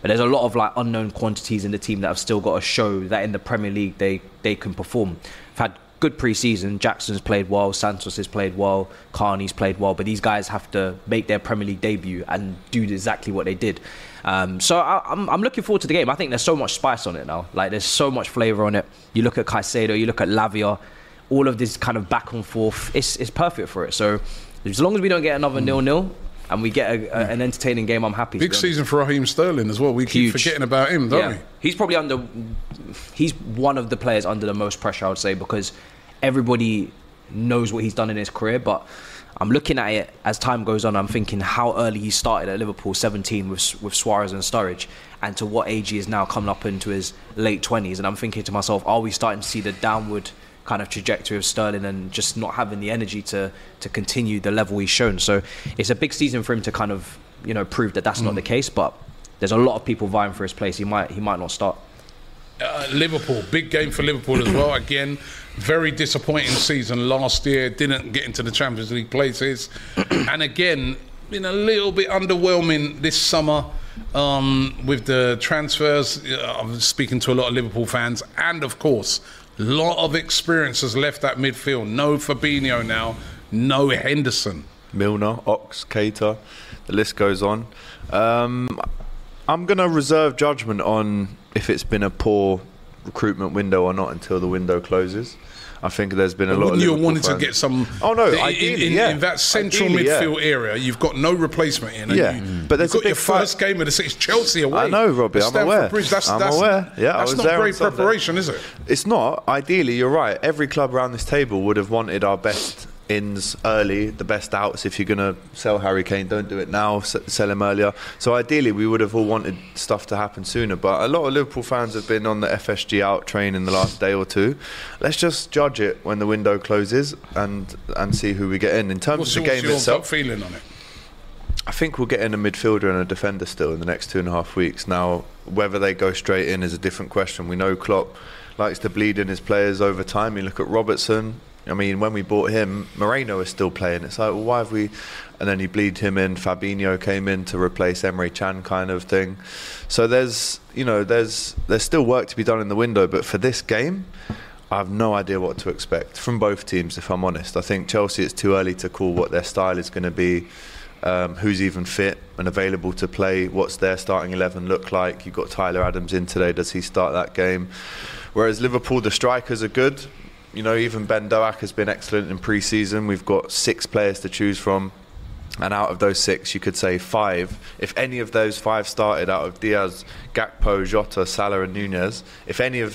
But there's a lot of like unknown quantities in the team that have still got to show that in the Premier League they can perform. We've had good pre-season. Jackson's played well, Santos has played well, Carney's played well, but these guys have to make their Premier League debut and do exactly what they did. So I'm looking forward to the game. I think there's so much spice on it now. Like, there's so much flavour on it. You look at Caicedo, you look at Lavia, all of this kind of back and forth. It's perfect for it. So as long as we don't get another 0-0, and we get an entertaining game, I'm happy. Big season for Raheem Sterling as well. We keep forgetting about him, don't we? He's probably he's one of the players under the most pressure, I would say, because everybody knows what he's done in his career. But I'm looking at it as time goes on. I'm thinking how early he started at Liverpool, 17, with Suarez and Sturridge, and to what age he is now, coming up into his late 20s. And I'm thinking to myself, are we starting to see the downward kind of trajectory of Sterling and just not having the energy to continue the level he's shown? So it's a big season for him to kind of, you know, prove that's not the case. But there's a lot of people vying for his place. He might not start. Liverpool, big game for Liverpool as well. Again, very disappointing season last year. Didn't get into the Champions League places, and again been a little bit underwhelming this summer. with the transfers. I'm speaking to a lot of Liverpool fans, and of course, a lot of experience has left that midfield. No Fabinho now, no Henderson. Milner, Ox, Keita, the list goes on. I'm going to reserve judgment on if it's been a poor recruitment window or not until the window closes. I think there's been a lot of Liverpool fans. You wanted to get some... Oh, no, ideally, in that central midfield area, you've got no replacement in. But there's you've got your first game of the season, Chelsea away. I know, Robbie, I'm aware. I'm aware. Yeah, that's not great preparation, is it? It's not. Ideally, you're right. Every club around this table would have wanted our best ins early, the best outs. If you're going to sell Harry Kane, don't do it now, sell him earlier. So ideally we would have all wanted stuff to happen sooner, but a lot of Liverpool fans have been on the FSG out train in the last day or two. Let's just judge it when the window closes and see who we get in terms of the game itself. What's your feeling on it? I think we'll get in a midfielder and a defender still in the next 2.5 weeks. Now whether they go straight in is a different question. We know Klopp likes to bleed in his players over time. You look at Robertson, I mean, when we bought him, Moreno is still playing. It's like, well, why have we... And then you bleed him in. Fabinho came in to replace Emre Can kind of thing. So there's still work to be done in the window. But for this game, I have no idea what to expect from both teams, if I'm honest. I think Chelsea, it's too early to call what their style is going to be, who's even fit and available to play, what's their starting 11 look like. You've got Tyler Adams in today. Does he start that game? Whereas Liverpool, the strikers are good. You know, even Ben Doak has been excellent in pre-season. We've got 6 players to choose from. And out of those 6, you could say 5. If any of those 5 started out of Diaz, Gakpo, Jota, Salah and Nunez, we've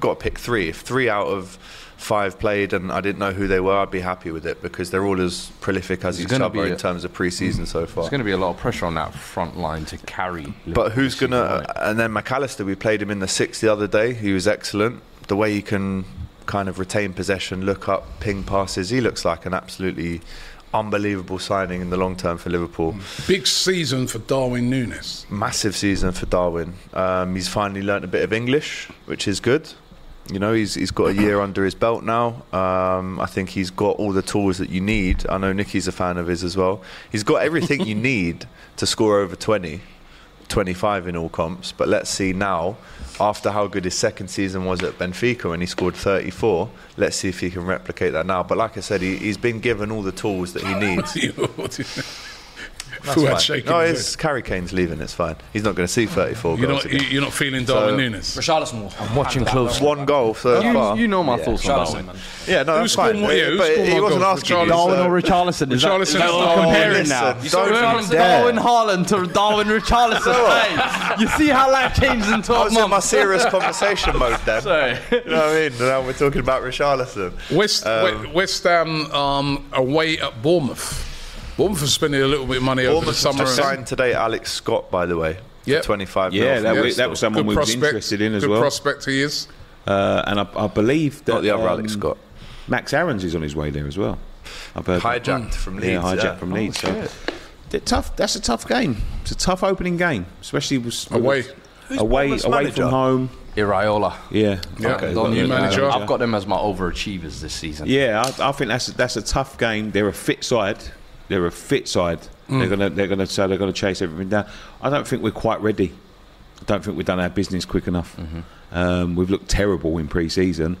got to pick 3. If 3 out of 5 played and I didn't know who they were, I'd be happy with it because they're all as prolific as each other in terms of pre-season so far. There's going to be a lot of pressure on that front line to carry. But who's going to... And then McAllister, we played him in the 6th the other day. He was excellent. The way he can... kind of retain possession, look up, ping passes. He looks like an absolutely unbelievable signing in the long term for Liverpool. Big season for Darwin Núñez. Massive season for Darwin. He's finally learnt a bit of English, which is good. You know, he's got a year under his belt now. I think he's got all the tools that you need. I know Nicky's a fan of his as well. He's got everything you need to score over 20, 25 in all comps. But let's see now, after how good his second season was at Benfica when he scored 34, let's see if he can replicate that now. But like I said, he's been given all the tools that he needs. It's Harry Kane's leaving, it's fine. He's not going to see 34 goals. You're not feeling Darwin Núñez? Richarlison more. I'm watching close. One goal so far. You know my thoughts on Darwin. Yeah, no, that's fine. He wasn't asking Darwin or Richarlison. Richarlison is comparing now. Darwin Haaland to Darwin Richarlison. You see how life changes in 12 months. I was in my serious conversation mode then. You know what I mean? Now we're talking about Richarlison. West Ham away at Bournemouth. Bournemouth are spending a little bit of money over the summer. Bournemouth signed today Alex Scott, by the way, for 25 million. Yeah, that was someone we were interested in as well. Good prospect he is. And I believe that... Not the other Alex Scott. Max Aarons is on his way there as well. I've heard hijacked from Leeds. Yeah, from Leeds. So. That's a tough game. It's a tough opening game, especially with... Away from home. Iraola. New manager. I've got them as my overachievers this season. Yeah, I think that's a tough game. They're a fit side. They're a fit side. They're going to chase everything down. I don't think we're quite ready. I don't think we've done our business quick enough. We've looked terrible in pre-season,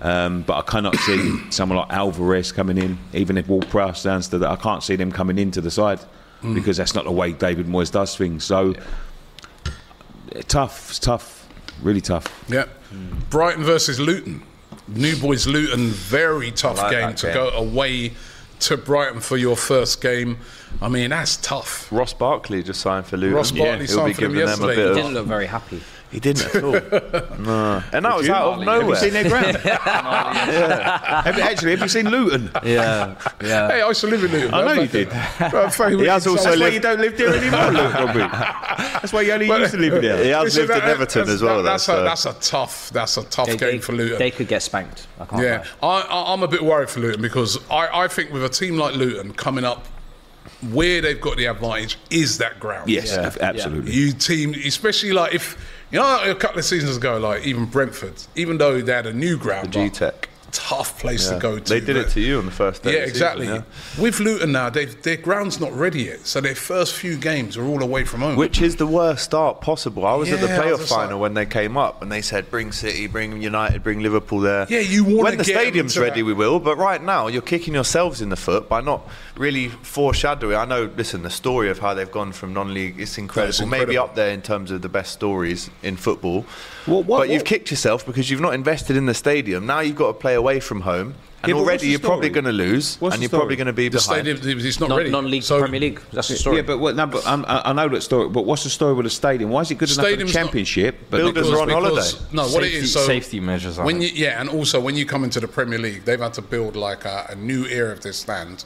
but I cannot see someone like Alvarez coming in. Even if Ward-Prowse stands to that, I can't see them coming into the side because that's not the way David Moyes does things. So it's tough, really tough. Yeah. Brighton versus Luton. New Boys Luton, very tough game to go away to Brighton for your first game. I mean, that's tough. Ross Barkley just signed for Luton. Ross Barkley signed for them yesterday. He didn't look very happy. He didn't at all. No. And that was out of nowhere. Have you seen their ground? Have you seen Luton? Yeah. Hey, I used to live in Luton. I know you did. That's why you don't live there anymore, Luton, Robbie. That's why you only used to live there. He has lived in Everton as well. That's a tough game for Luton. They could get spanked. I can't. Yeah, I'm a bit worried for Luton because I think with a team like Luton coming up, where they've got the advantage is that ground. Yes, absolutely. You team, especially like if... You know, a couple of seasons ago, like even Brentford, even though they had a new ground, the GTEC tough place to go to. They did it to you on the first day. Yeah, exactly. Season, yeah. With Luton now, their ground's not ready yet, so their first few games are all away from home. Which is the worst start possible. I was at the playoff final when they came up and they said, bring City, bring United, bring Liverpool there. Yeah, you want to get them to that. When the stadium's ready, we will. But right now, you're kicking yourselves in the foot by not really foreshadowing. I know, listen, the story of how they've gone from non-league, it's incredible. It's incredible. Maybe up there in terms of the best stories in football. But you've kicked yourself because you've not invested in the stadium. Now you've got to play away from home. And already you're probably going to lose, and you're probably going to be behind. The stadium, it's not ready. Non-league Premier League. That's the story. Yeah, but I know that story. But what's the story with the stadium? Why is it good enough for the Championship? But builders are on holiday. No, what it is, safety measures. Yeah, and also when you come into the Premier League, they've had to build like a new era of this stand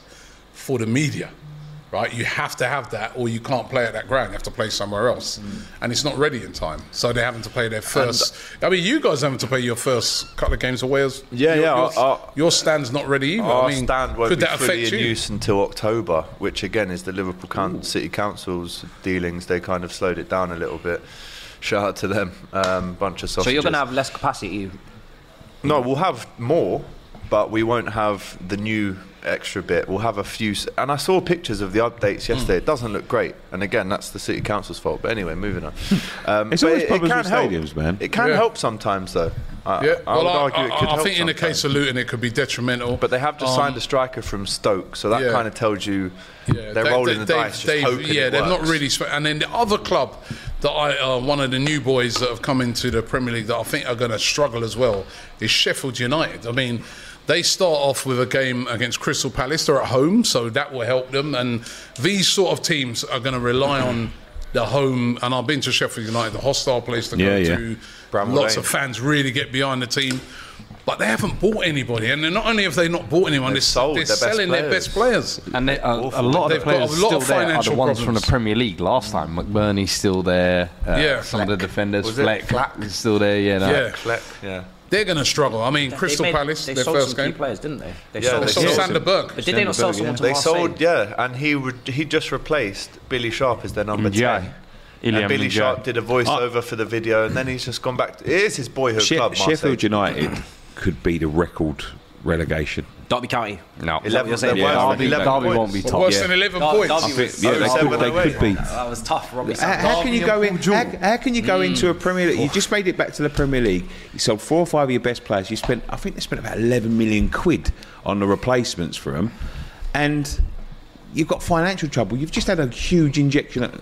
for the media. Right, you have to have that, or you can't play at that ground. You have to play somewhere else, and it's not ready in time. So they're having to play their first. I mean, you guys having to play your first couple of games away. Your stand's not ready either. Our stand won't be fully in use until October, which again is the Liverpool City Council's dealings. They kind of slowed it down a little bit. Shout out to them, bunch of sausages. So you're going to have less capacity. No, we'll have more, but we won't have the new extra bit. We'll have a few, and I saw pictures of the updates yesterday. It doesn't look great, and again that's the City Council's fault, but anyway, moving on. It's always problems with stadiums, man. It can help sometimes though. I think in the case of Luton it could be detrimental, but they have just signed a striker from Stoke, so that kind of tells you they're rolling the dice. They're not really. And then the other club that I one of the new boys that have come into the Premier League that I think are going to struggle as well is Sheffield United. I mean, they start off with a game against Crystal Palace. They're at home, so that will help them. And these sort of teams are going to rely on the home. And I've been to Sheffield United, the hostile place to go to. Bramall Lots Lane. Of fans really get behind the team. But they haven't bought anybody. And not only have they not bought anyone, they're selling their best players. And a lot of players still there are the ones from the Premier League last time. McBurney's still there. Some of the defenders. Fleck is still there. They're going to struggle. I mean, Crystal Palace, their first game. They sold some key players, didn't they? They sold Sander Berg. But did they not sell someone to Marseille? They sold, and he just replaced Billy Sharp as their number 10. And Billy Sharp did a voiceover for the video, and then he's just gone back. It is his boyhood club, Marseille. Sheffield United could be the record relegation. Derby County. No. 11, Derby won't be top. Well, worse than 11 points. They could be. That was tough, Robbie. How can you go into a Premier League? You just made it back to the Premier League. You sold 4 or 5 of your best players. I think they spent about 11 million quid on the replacements for them. And you've got financial trouble. You've just had a huge injection.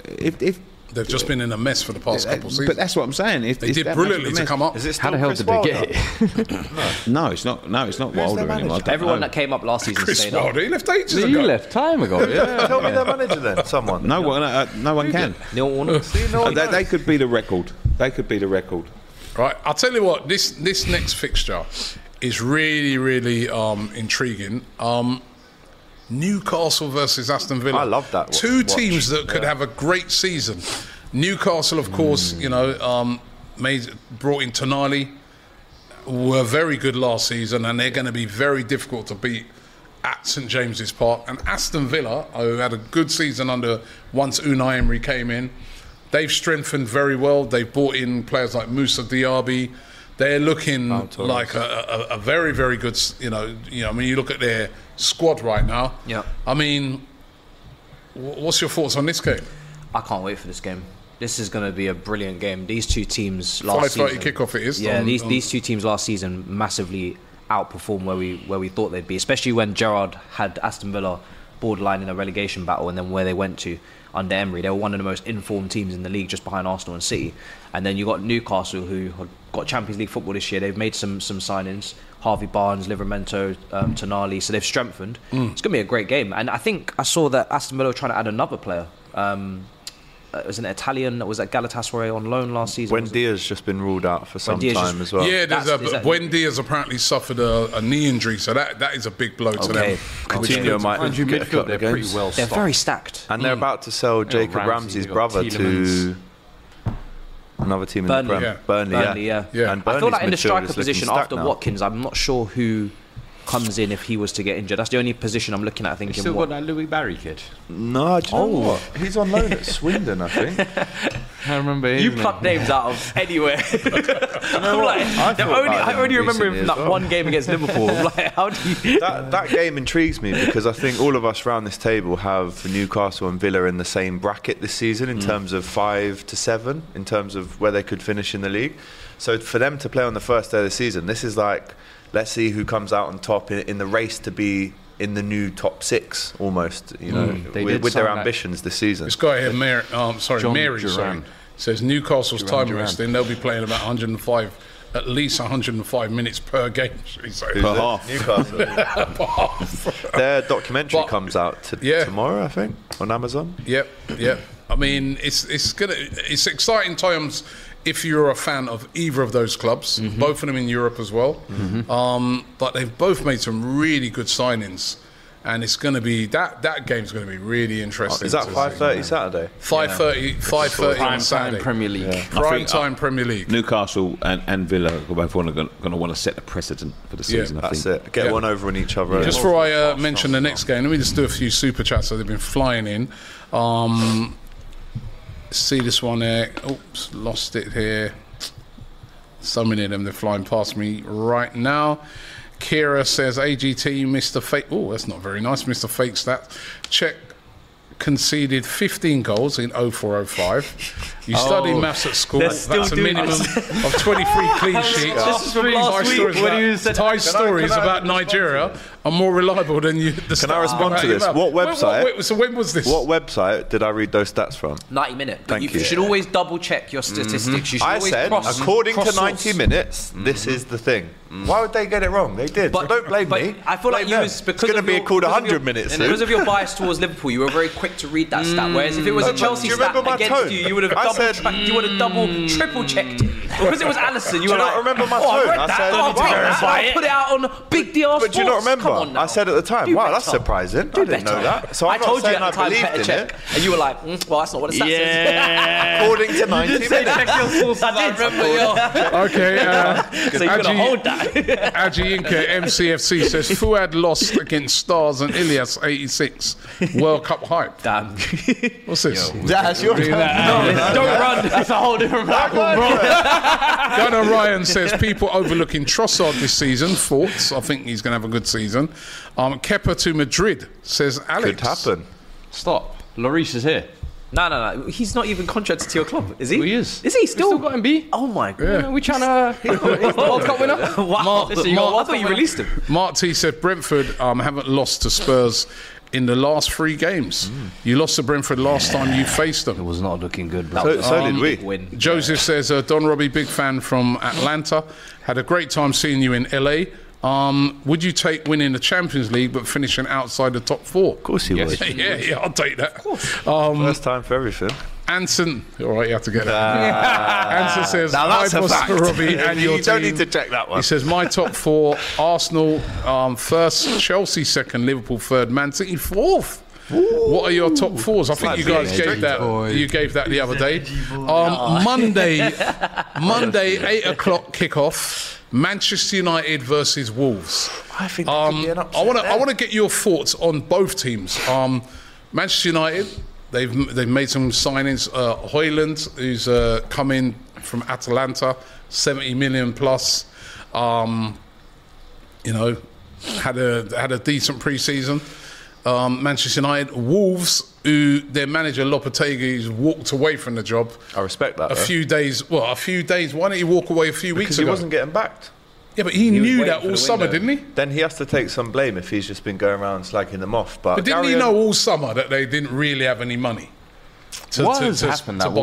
They've just been in a mess for the past couple of seasons. But that's what I'm saying. They did brilliantly to come up. How the hell did they get it? No, it's not Wilder anymore. Everyone that came up last season stayed up. He left ages ago. You left time ago. Yeah. Tell me their manager then. Someone. No one can. No one. They could be the record. Right. I'll tell you what. This next fixture is really, really intriguing. Newcastle versus Aston Villa. I love that. Two teams that could have a great season. Newcastle, of course, brought in Tonali, were very good last season, and they're going to be very difficult to beat at St James's Park. And Aston Villa, who had a good season once Unai Emery came in, they've strengthened very well. They've brought in players like Moussa Diaby. They're looking like a very, very good. I mean, you look at their squad right now. Yeah. I mean, what's your thoughts on this game? I can't wait for this game. This is going to be a brilliant game. These two teams last season. 5:30 kickoff it is. Yeah. These two teams last season massively outperformed where we thought they'd be, especially when Gerrard had Aston Villa borderline in a relegation battle, and then where they went to under Emery, they were one of the most informed teams in the league, just behind Arsenal and City. And then you got Newcastle, who got Champions League football this year. They've made some signings: Harvey Barnes, Livramento, Tonali. So they've strengthened. It's going to be a great game. And I think I saw that Aston Villa were trying to add another player. It was an Italian that was at Galatasaray on loan last season. Buendia's just been ruled out for some time as well. Yeah, Buendia's apparently suffered a knee injury, so that is a big blow to them. Coutinho might have get a couple of games. They're very stacked. And they're about to sell Jacob Ramsey's brother to another team in Burnley. Burnley, yeah. And I feel like in the striker position after Watkins, I'm not sure who... comes in if he was to get injured. That's the only position I'm looking at thinking. He's still got that Louis Barry kid? No, do you know what? He's on loan at Swindon, I think. I remember you plucked names out of anywhere. I only remember him from that one game against Liverpool. Like, how do you... that game intrigues me because I think all of us round this table have Newcastle and Villa in the same bracket this season in terms of 5 to 7 in terms of where they could finish in the league. So for them to play on the first day of the season, this is like, let's see who comes out on top in the race to be in the new top 6 almost, you know, with their ambitions this season. This guy here, Mary, says Newcastle's time wasting. They'll be playing about 105, at least 105 minutes per game. So per half. Newcastle. Per half. Their documentary comes out tomorrow, I think, on Amazon. Yep. I mean, it's exciting times if you're a fan of either of those clubs, both of them in Europe as well. But they've both made some really good signings, and it's going to be that game's going to be really interesting. Is that 5:30 Saturday? 5:30 on Saturday. Premier League. Yeah. Prime time Premier League. Newcastle and Villa are both going to want to set the precedent for the season. Yeah, I think. Get one over on each other. Yeah. Just before I mention the next game, let me just do a few super chats. So they've been flying in. See this one there. Oops, lost it here. So many of them, they're flying past me right now. Kira says, AGT, Mr. Fake. Oh, that's not very nice, Mr. Fake Stats. Czech conceded 15 goals in 04-05. You studied maths at school. That's a minimum of 23 clean sheets. This is from last week. Ty's stories about Nigeria are more reliable than you. Can I respond to this? What website? When was this? What website did I read those stats from? 90 Minutes. Thank you. You should always double check your statistics. You should always cross. According to 90 Minutes, this is the thing. Why would they get it wrong? They did. But, so don't blame me. I feel like it's going to be called 100 minutes. And because of your bias towards Liverpool, you were very quick to read that stat. Whereas if it was a Chelsea stat against you, you would have triple checked it. Because it was Alisson, you were like, remember my tone? I said, I'll put it out on Big DR Sports. But do you not remember? I said at the time, wow, that's surprising. I didn't know that. So I told you at the time, better check. And you were like, well, that's not what a stat says. According to 90 minutes. I did. Okay. So you're going to hold that. Aji Inca MCFC says Fuad lost against Stars and Ilias 86 World Cup hype. Damn. What's this? That's your time. Don't run. That's a whole different platform, bro. Gunnar Ryan says people overlooking Trossard this season. Thoughts? I think he's going to have a good season. Kepa to Madrid says Alex. Could happen. Stop. Lloris is here. No. He's not even contracted to your club, is he? Well, he is. Is he still? We've still got him B. Oh my God. Yeah. Are we trying to... He's the World Cup winner? Wow. I thought you released him. Mark T said Brentford haven't lost to Spurs in the last 3 games. You lost to Brentford last time you faced them. It was not looking good. So did we. Joseph says, Don Robbie, big fan from Atlanta. Had a great time seeing you in LA. Would you take winning the Champions League but finishing outside the top 4? Of course he would. Yeah, I'll take that. Of course. First time for everything. Anson, all right, you have to get it. Anson says, now that's a fact. Robbie and your team. You don't need to check that one. He says, my top 4: Arsenal 1st, Chelsea 2nd, Liverpool 3rd, Man City 4th. Ooh. What are your top 4s? I think you guys gave that. You gave that the other day. Monday, 8:00 kickoff. Manchester United versus Wolves. I think that could be an upset. I want to get your thoughts on both teams. Manchester United, they've made some signings. Højlund, who's come in from Atalanta, 70 million plus. Had a decent pre-season. Manchester United, Wolves, who their manager Lopetegui's walked away from the job. I respect that. A few days. Why didn't he walk away a few weeks ago? Because he wasn't getting backed. Yeah, but he knew that all summer, didn't he? Then he has to take some blame if he's just been going around slagging them off. But didn't he know all summer that they didn't really have any money? What has happened that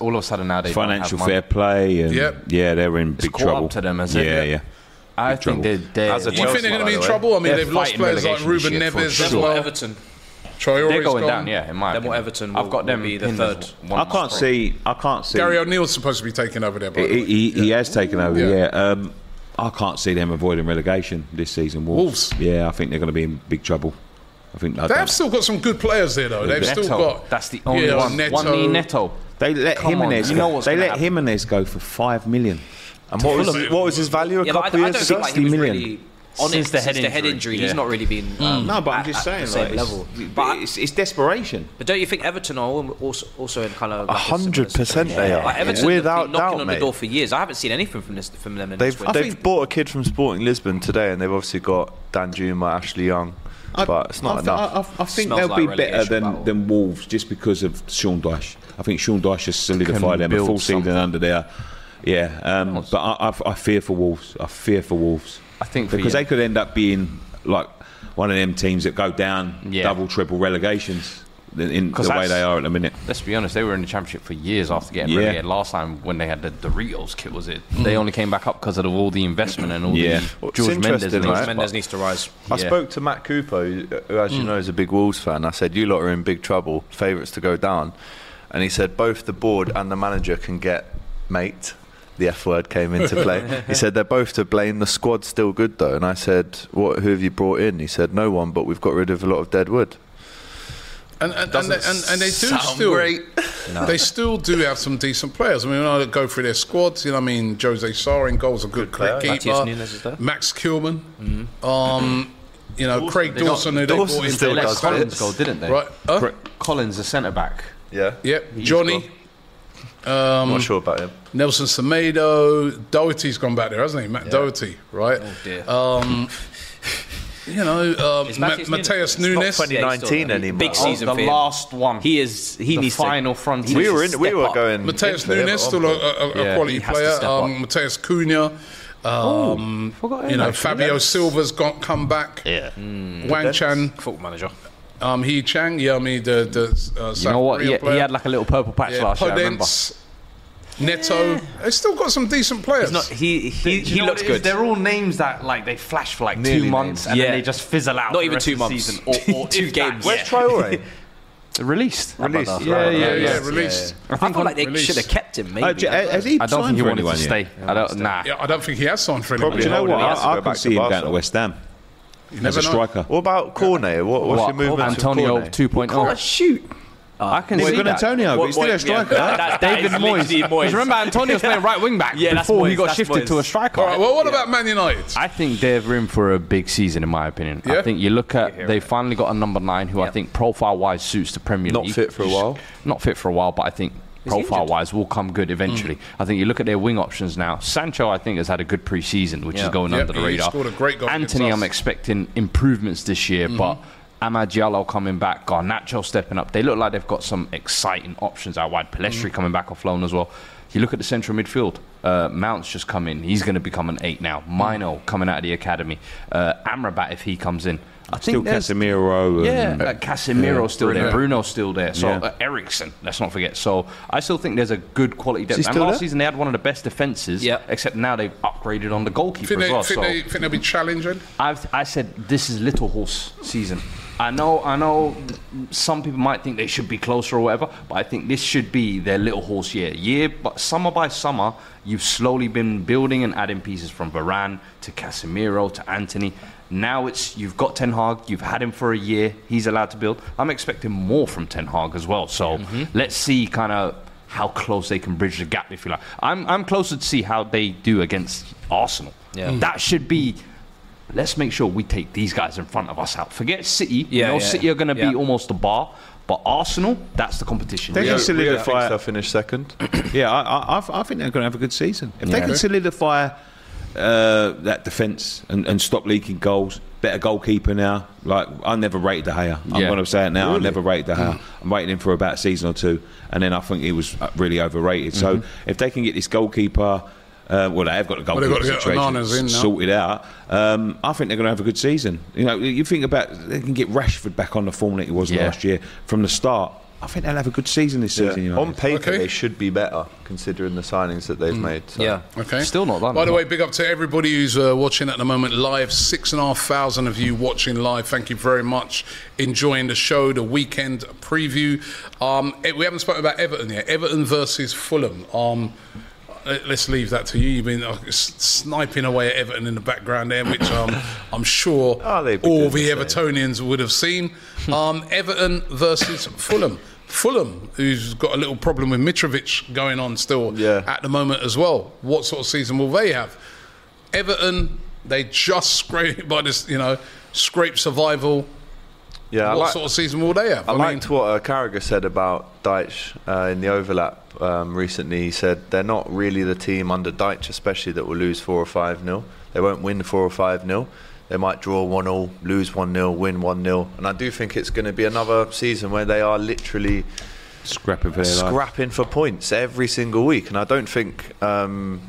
all of a sudden now they financial don't have money. Fair play? And yeah, they're in big trouble. Up to them, as yeah. I think they're as a Chelsea, you think they're going to be in trouble? I mean, they've lost players like Ruben Neves. Sure. Everton. They're going down, in my opinion. Everton I've got them be the third one. I can't see. Gary O'Neill's supposed to be taking over there, by the way. He has taken over, yeah. I can't see them avoiding relegation this season. Wolves. Yeah, I think they're going to be in big trouble. I think they've still got some good players there, though. They've still got... That's the only one. Neto. They let Jimenez go for 5 million. And what was his value a couple of years ago? 60 million. Since the head injury, he's not really been at the same level. But it's desperation. But don't you think Everton are also in kind of like 100% they are? Like Everton without doubt, knocking on the door for years. I haven't seen anything from them. They've bought a kid from Sporting Lisbon today, and they've obviously got Dan Juma, Ashley Young. But it's not enough. I think they'll be better than Wolves just because of Sean Dyche. I think Sean Dyche has solidified them a full season under there. Yeah, but I fear for Wolves. I think because they could end up being like one of them teams that go down double, triple relegations in the way they are at the minute. Let's be honest, they were in the Championship for years after getting relegated. Last time when they had the Doritos kit, was it? They only came back up because of all the investment and all the George Mendes. George Mendes needs to rise. I spoke to Matt Cooper, who as you know is a big Wolves fan. I said, you lot are in big trouble, favourites to go down. And he said, both the board and the manager can get mate. The F word came into play. He said, they're both to blame. The squad's still good though. And I said, who have you brought in? He said, no one, but we've got rid of a lot of dead wood. And they do still great. They still do have some decent players. I mean, when I go through their squads, you know, I mean, Jose Sarr in goal's a good keeper. Max Kilman, you know, Dawson, Craig Dawson, who they brought in still does Collins' goal, didn't they? Right. Collins, the centre back. Yeah. Yep. Johnny. Not sure about him. Nelson Semedo, Doherty's gone back there, hasn't he? Matt Doherty, right? Oh dear. You know, Mateus Nunes. 2019 anymore. Big season. The last one. He needs the final frontier. We were going. Mateus Nunes still a quality player. Mateus Cunha. You know, Fabio Silva's come back. Yeah. Wang Chan, football manager. He Chang, yeah, I mean the you know what? He had like a little purple patch last year. I remember. Neto, they've still got some decent players. He looks good. They're all names that like they flash for like nearly 2 months and then they just fizzle out. Not even 2 months, or 2 games. Where's Traoré? Released. Released. Yeah. I feel like they should have kept him. Maybe. I don't think he wanted to stay. Nah. I don't think he has signed for anyone. You know what? I can see him down to West Ham. As a striker. What about Cornet? What's your movement to Cornet? Antonio 2.0. Can't shoot. I can see that. Antonio, but he's still a striker. That's David Moyes. Remember, Antonio was playing right wing back before he got shifted to a striker. All right, well, what about Man United? I think they're in for a big season, in my opinion. Yeah? I think you look at, they finally got a number 9 who I think profile-wise suits the Premier League. Not fit for a while. Not fit for a while, but I think profile-wise will come good eventually. I think you look at their wing options now. Sancho, I think, has had a good pre-season, which is going under the radar. Scored a great goal. Antony, I'm expecting improvements this year, but Amad Diallo coming back, Garnacho stepping up. They look like they've got some exciting options out wide. Pelestri coming back off loan as well. You look at the central midfield. Mount's just come in. He's going to become an 8 now. Mino coming out of the academy. Amrabat, if he comes in. Casemiro. Casemiro's still there. Bruno's still there. So Eriksen, let's not forget. So I still think there's a good quality depth. And last season they had one of the best defences, except now they've upgraded on the goalkeeper as well. Think they'll be challenging? I said this is Little Horse season. I know. Some people might think they should be closer or whatever, but I think this should be their Little Horse year. But summer by summer, you've slowly been building and adding pieces from Varane to Casemiro to Antony. Now you've got Ten Hag. You've had him for a year. He's allowed to build. I'm expecting more from Ten Hag as well. So let's see kind of how close they can bridge the gap, if you like. I'm closer to see how they do against Arsenal. Yeah. That should be. Let's make sure we take these guys in front of us out. Forget City. City are going to be almost the bar. But Arsenal, that's the competition. They can solidify. They'll finish second. I think they're going to have a good season. If they can solidify that defence and stop leaking goals, better goalkeeper now. Like, I never rated De Gea. I'm going to say it now. Really? I never rated De Gea. I'm rating him for about a season or two. And then I think he was really overrated. So if they can get this goalkeeper... they have got the goalkeeper situation sorted out. I think they're going to have a good season. You know, you think about they can get Rashford back on the form that he was last year from the start. I think they'll have a good season this season. You know. On paper, they should be better considering the signings that they've made. So. Yeah, okay. Still not that. By the way, big up to everybody who's watching at the moment live. 6,500 of you watching live. Thank you very much. Enjoying the show, the weekend preview. We haven't spoken about Everton yet. Everton versus Fulham. Let's leave that to you. You've been sniping away at Everton in the background there, which I'm sure all the Evertonians would have seen. Everton versus Fulham, who's got a little problem with Mitrovic going on still at the moment as well. What sort of season will they have? Everton They just scraped by this, you know, scrape survival. Yeah, what sort of season will they have? I liked what Carragher said about Deitch in the overlap recently. He said they're not really the team under Deitch, especially, that will lose 4 or 5-0. They won't win 4 or 5-0. They might draw 1-1, lose 1-0, win 1-0. And I do think it's going to be another season where they are literally scrapping for points every single week. And I don't think Dominic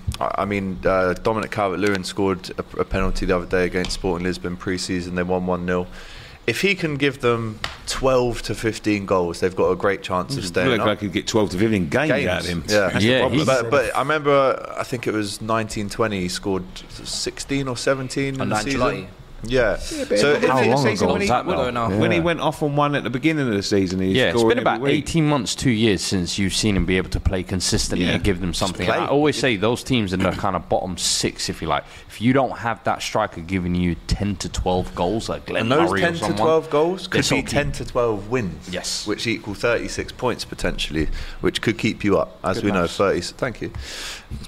Calvert-Lewin scored a penalty the other day against Sporting Lisbon pre-season. They won 1-0. If he can give them 12 to 15 goals, they've got a great chance of staying up. I could get 12 to 15 games out of him. Yeah, yeah, but I remember, I think it was 19-20, he scored 16 or 17 in the season. Yeah. So how long ago was that? When he went off on one at the beginning of the season, it's been about 18 months, 2 years since you've seen him be able to play consistently and give them something. I always say those teams in the kind of bottom six, if you like, if you don't have that striker giving you 10 to 12 goals, like Glenn Murray or someone, and those 10 to 12 goals could be 10 to 12 wins, yes, which equal 36 points potentially, which could keep you up, as we know. 30. Thank you.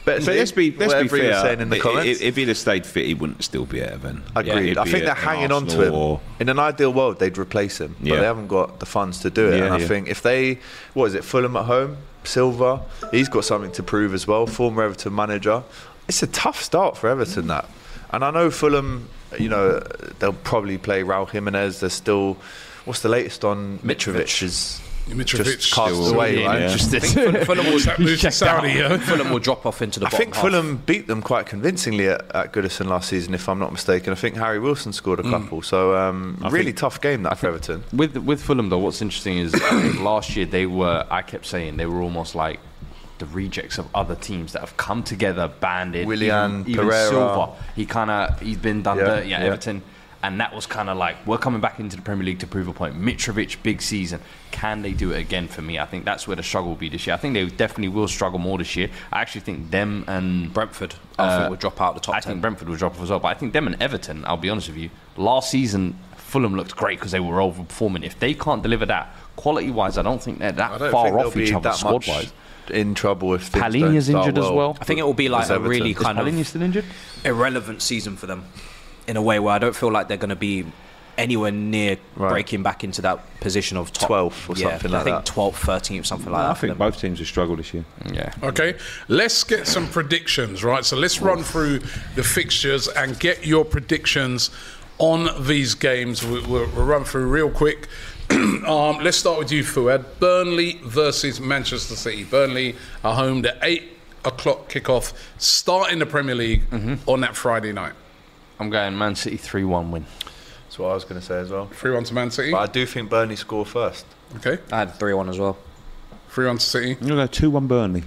But let's be fair. If he'd have stayed fit, he wouldn't still be at Everton. Agreed. I think they're hanging on to him. In an ideal world, they'd replace him, but they haven't got the funds to do it. And I think if they, what is it, Fulham at home, Silva, he's got something to prove as well, former Everton manager. It's a tough start for Everton, that. And I know Fulham, you know, they'll probably play Raul Jimenez. They're still, what's the latest on Mitrovic? Mitrovic cast away, right? Fulham will drop off into the bottom. I think Fulham beat them quite convincingly at Goodison last season, if I'm not mistaken. I think Harry Wilson scored a couple, so really tough game that for Everton. With Fulham though, what's interesting is last year they were, I kept saying, they were almost like the rejects of other teams that have come together, banded. Willian Pereira, Silva, he's been done dirty at Everton. And that was kind of like, we're coming back into the Premier League to prove a point. Mitrovic, big season. Can they do it again for me? I think that's where the struggle will be this year. I think they definitely will struggle more this year. I actually think them and Brentford, I think, will drop out the top 10. I think Brentford will drop off as well. But I think them and Everton, I'll be honest with you, last season, Fulham looked great because they were overperforming. If they can't deliver that, quality-wise, I don't think they're that far off each other squad-wise. In trouble if things Palhinha's don't injured well, as well. I think it will be like a really kind of Palhinha still injured? Irrelevant season for them, in a way where I don't feel like they're going to be anywhere near breaking back into that position of top 12th or something like that. I think 12th, 13th, something like that. I think both teams have struggled this year. Yeah. Okay, let's get some predictions, right? So let's run through the fixtures and get your predictions on these games. We'll run through real quick. Let's start with you, Fouad. Burnley versus Manchester City. Burnley are home to 8 o'clock kickoff, starting the Premier League on that Friday night. I'm going Man City 3-1 win. That's what I was going to say as well. 3-1 to Man City. But I do think Burnley score first. Okay. I had 3-1 as well. 3-1 to City. I'm going to go 2-1 Burnley.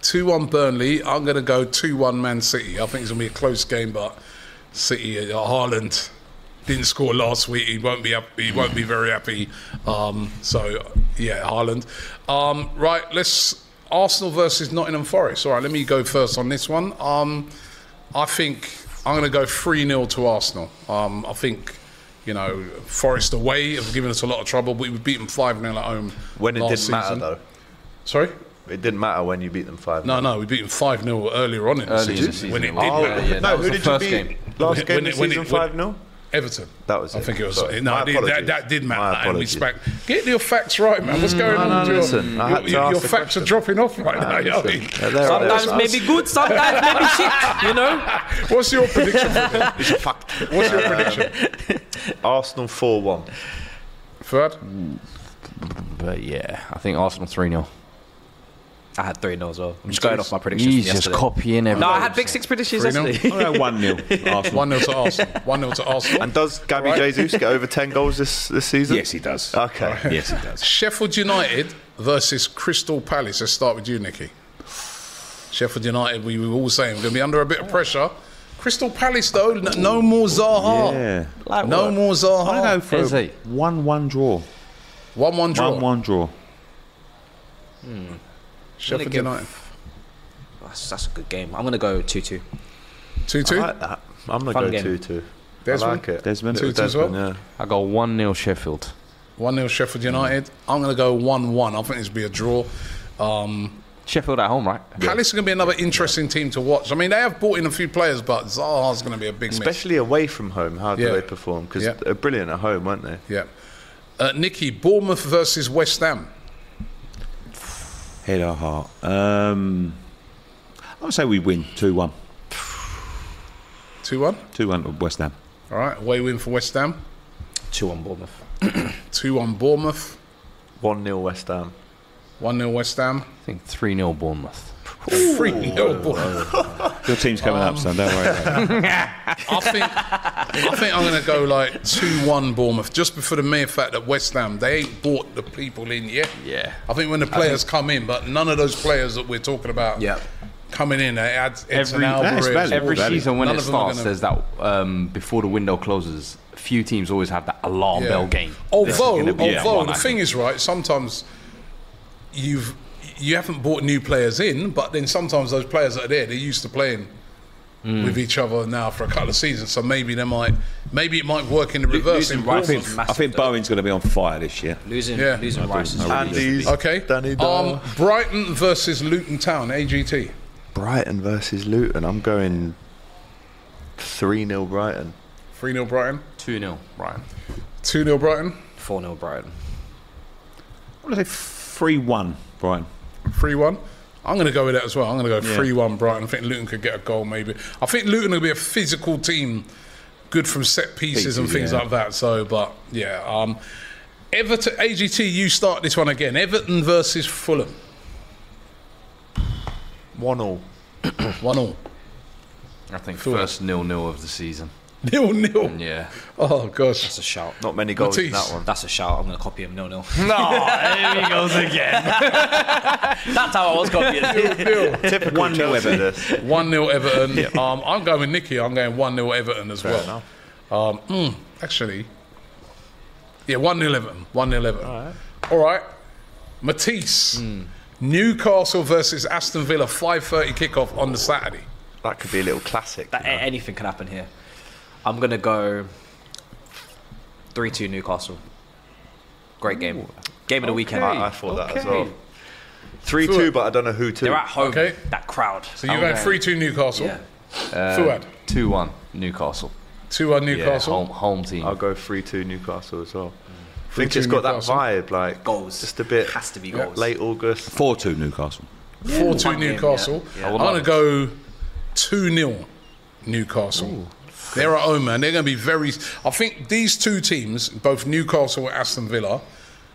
2-1 Burnley. I'm going to go 2-1 Man City. I think it's going to be a close game, but City, Haaland didn't score last week. He won't be very happy. Haaland. Arsenal versus Nottingham Forest. All right, let me go first on this one. I think I'm going to go 3-0 to Arsenal. I think, Forest away have given us a lot of trouble. We beat them 5-0 at home. When it didn't matter, though. Sorry? It didn't matter when you beat them 5-0. No, we beat them 5-0 earlier on in the season. When it did matter. Yeah, who did you beat game. Last game of the season 5-0? Everton. That was it. I think it was. Sorry. No, that did matter. And we get your facts right, man. What's going on? Listen, your facts are dropping off right now. Sometimes maybe good, sometimes maybe shit. What's your prediction? It's a fact. What's your prediction? Arsenal 4-1. Third. But yeah, I think Arsenal 3-0. I had 3-0 as well. I'm just going off my predictions. He's just copying everything. No, I had big 6 predictions yesterday. 1-0 Arsenal. 1-0 to Arsenal. And does Gabby Jesus get over 10 goals this season? Yes, he does. Okay. Right. Yes, he does. Sheffield United versus Crystal Palace. Let's start with you, Nicky. Sheffield United, we were all saying, we're going to be under a bit of pressure. Crystal Palace, though, no more Zaha. Yeah. More Zaha. I go for a 1-1 draw. 1-1 draw? 1-1 draw. Sheffield United. That's a good game. I'm going to go 2-2. 2-2? I like that. I'm going to go 2-2. Desmond? I like it. Desmond? 2-2 as well? Yeah. I go 1-0 Sheffield. 1-0 Sheffield United. I'm going to go 1-1. I think this will be a draw. Sheffield at home, right? Yeah. Palace are going to be another interesting team to watch. I mean, they have bought in a few players, but Zaha's going to be a big miss. Especially away from home, how do they perform? Because they're brilliant at home, aren't they? Yeah. Nicky, Bournemouth versus West Ham. Head or heart. I would say we win 2-1. 2-1? 2-1 to West Ham. All right, away win for West Ham. 2-1 Bournemouth. 2-1 Bournemouth. 1-0 West Ham. 1-0 West Ham. I think 3-0 Bournemouth. 3-0 Bournemouth. Your team's coming up, son, don't worry about it. I think I'm going to go like 2-1 Bournemouth, just for the mere fact that West Ham, they ain't bought the people in yet. Yeah. I think when the players come in, but none of those players that we're talking about coming in, they adds every season when it starts, there's that before the window closes, few teams always have that alarm bell game. Although the thing is, right, sometimes you haven't brought new players in, but then sometimes those players that are there, they're used to playing with each other now for a couple of seasons, so maybe it might work in the reverse. I think Bowen's going to be on fire this year. Losing Rice. Okay. Danny Brighton versus Luton Town, AGT. Brighton versus Luton. I'm going 3-0 Brighton. 3-0 Brighton. 2-0 Brighton. 2-0 Brighton. 4-0 Brighton. I'm going to say 3-1 Brighton. 3-1. I'm going to go with that as well. I'm going to go 3-1 Brighton. I think Luton could get a goal maybe. I think Luton will be a physical team, good from set pieces and things like that. So, but yeah. Everton, AGT, you start this one again. Everton versus Fulham. 1-1. 1-1. I think Fulham. First 0-0 of the season. 0-0. Yeah. Oh gosh. That's a shout. Not many goals in that one. That's a shout. I'm going to copy him. 0-0. No, here he goes again. That's how I was copying. 0-0. Typical 1-0 Everton. 1-0 Everton. Yep. I'm going with Nicky. I'm going 1-0 Everton as well. Actually, yeah, 1-0 Everton. 1-0 Everton. All right. Matisse. Newcastle versus Aston Villa. 5:30 kickoff on the Saturday. That could be a little classic. Anything can happen here. I'm going to go 3-2 Newcastle. Great game. Game of the weekend. I thought that as well. 3-2, but I don't know who to. They're at home. Okay. That crowd. So you're going 3-2 Newcastle. Yeah. 2-1 Newcastle. 2-1 Newcastle. Yeah, home team. I'll go 3-2 Newcastle as well. I think it's got Newcastle. That vibe. Like goals. Just a bit. Has to be goals. Late August. 4-2 Newcastle. 4-2 Newcastle. Yeah. I'm going to go 2-0 Newcastle. Ooh. They're at home, man. They're going to be very... I think these two teams, both Newcastle and Aston Villa,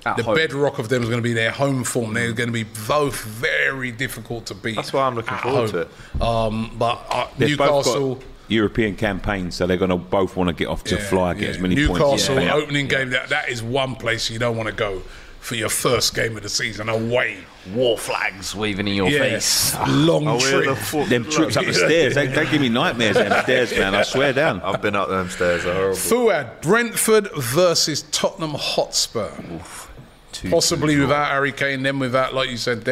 bedrock of them is going to be their home form. They're going to be both very difficult to beat. That's why I'm looking forward to it. Newcastle... Both got European campaigns, so they're going to both want to get off to fly and get as many points. Newcastle, opening game, that is one place you don't want to go for your first game of the season, away. War flags waving in your face. Long trip. Them trips up the stairs, they give me nightmares, them stairs, man. I swear down. I've been up them stairs, they're horrible. Fuad, Brentford versus Tottenham Hotspur. Oof. Possibly without Harry Kane, then without, like you said,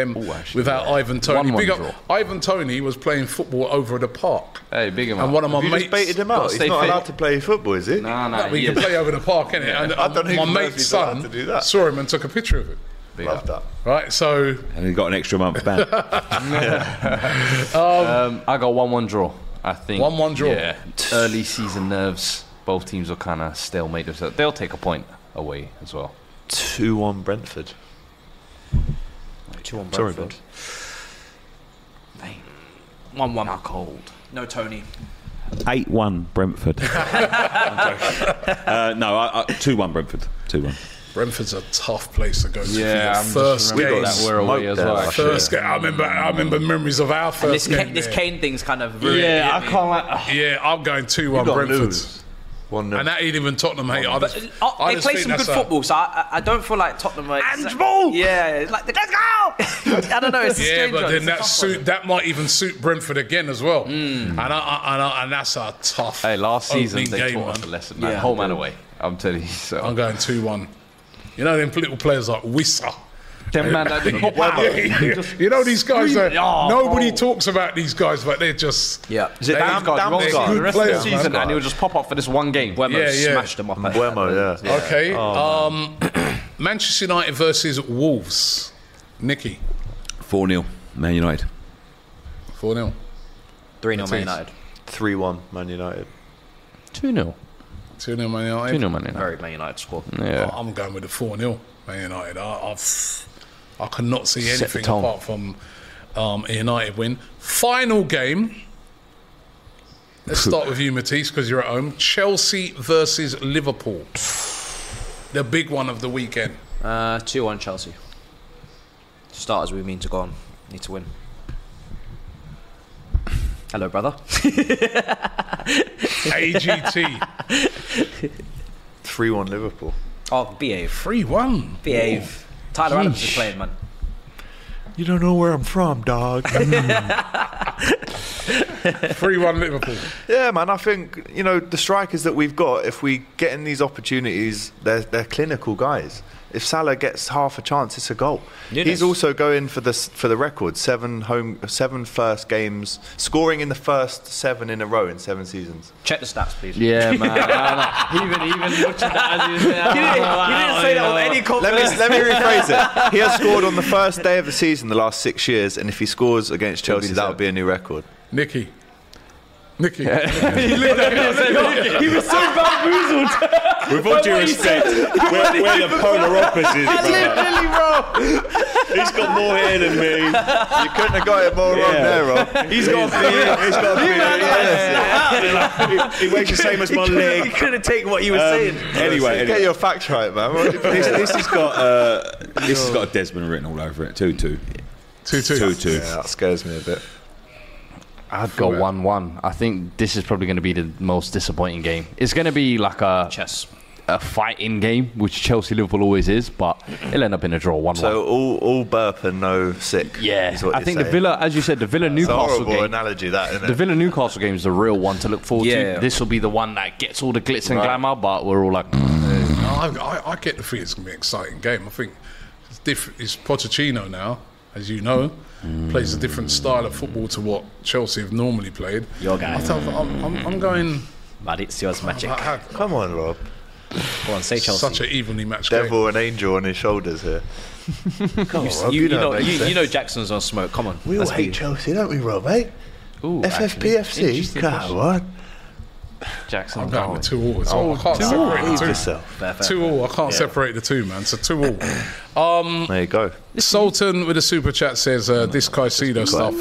without Ivan Toney. Big up, Ivan Toney was playing football over at the park. Hey, big him up. And one of my mates baited him out. He's not allowed to play football, is he? No. But he can play over the park, innit? Yeah. And my mate's son saw him and took a picture of it. Love that. Right, so. And he got an extra month ban. I got 1-1 draw, I think. 1-1 draw. Yeah. Early season nerves. Both teams will kind of stalemate themselves. They'll take a point away as well. 2-1 Brentford. 2-1 Brentford. Sorry, 1-1. How cold. No Tony. 8-1 Brentford. I'm joking. 2-1 Brentford. 2-1. Brentford's a tough place to go to. Yeah, first game. We got that we're away as well. First game. I remember memories of our first game. This Kane thing's kind of ruined. Yeah, I can't like. Yeah, I'm going 2-1 Brentford. Lose. And that ain't even Tottenham, mate. They play some good football, so I don't feel like Tottenham. And ball! Yeah, it's like, let's go! I don't know, it's a strange one. Yeah, but then that might even suit Brentford again as well. Mm. And that's a tough Hey, last season they taught us a lesson, man. Home and away, I'm telling you. So. I'm going 2-1. You know them political players like Wissa. Man, you know these guys that nobody talks about these guys, but they're just Is it Damsgaard? The rest of the season, man. And he'll just pop up for this one game. Buemo smashed them up. Buemo, yeah. Okay. Manchester United versus Wolves. Nicky. 4-0. Man United. 4-0. 3-0 Man United. 3-1 Man United. 2-0. 2-0 Man United. 2-0 Man United. Very Man United squad. Yeah. I'm going with the 4-0 Man United. I cannot see anything apart from a United win. Final game. Let's start with you, Matisse, because you're at home. Chelsea versus Liverpool. The big one of the weekend. 2-1 Chelsea. Starters we mean to go on. Need to win. Hello, brother. AGT. 3-1 Liverpool. Oh, behave. 3-1. Behave. Oh, Tyler Adams is playing, man. You don't know where I'm from, dog. 3-1 Liverpool. Yeah, man, I think, you know, the strikers that we've got, if we get in these opportunities, they're clinical guys. If Salah gets half a chance, it's a goal. Nunes. He's also going for the record, 7 first games, scoring in the first 7 in a row in 7 seasons. Check the stats, please. Yeah, man. Even watching that as he was there. You didn't say that with any confidence. Let me rephrase it. He has scored on the first day of the season the last 6 years, and if he scores against Chelsea, that would be a new record. Nicky. He was so bamboozled. With all due respect, we're the polar opposites. He's got more hair than me. You couldn't have got it more wrong there, Rob. He's got a beard. He's got a beard. He weighs the same as my leg. You couldn't take what you were saying. Anyway. Get your facts right, man. This has got a Desmond written all over it. 2-2. 2-2. Yeah, that scares me a bit. I'd go 1-1. I think this is probably going to be the most disappointing game. It's going to be like a chess, a fighting game, which Chelsea Liverpool always is, but it'll end up in a draw 1-1. So all burp and no sick. Yeah, I think the Villa, as you said, the Villa Newcastle game. Analogy, that isn't it? The Villa Newcastle game is the real one to look forward to. This will be the one that gets all the glitz and glamour, but we're all like. I get the feeling it's going to be an exciting game. I think it's Pochettino now, as you know. Plays a different style of football to what Chelsea have normally played. Your guy. I'm going. Maurizio's magic. Come on, Rob. Come on, say Chelsea. Such an evenly matched game. Devil and angel on his shoulders here. Come on, Rob. You know Jackson's on smoke. Come on. We all hate Chelsea, don't we, Rob? Eh? Ooh, FFPFC. Come on. Jackson. I'm going with 2-2 as well. I can't separate the two. 2-2. I can't separate the two, man. So 2-2. There you go. Sultan with a super chat says this Caicedo stuff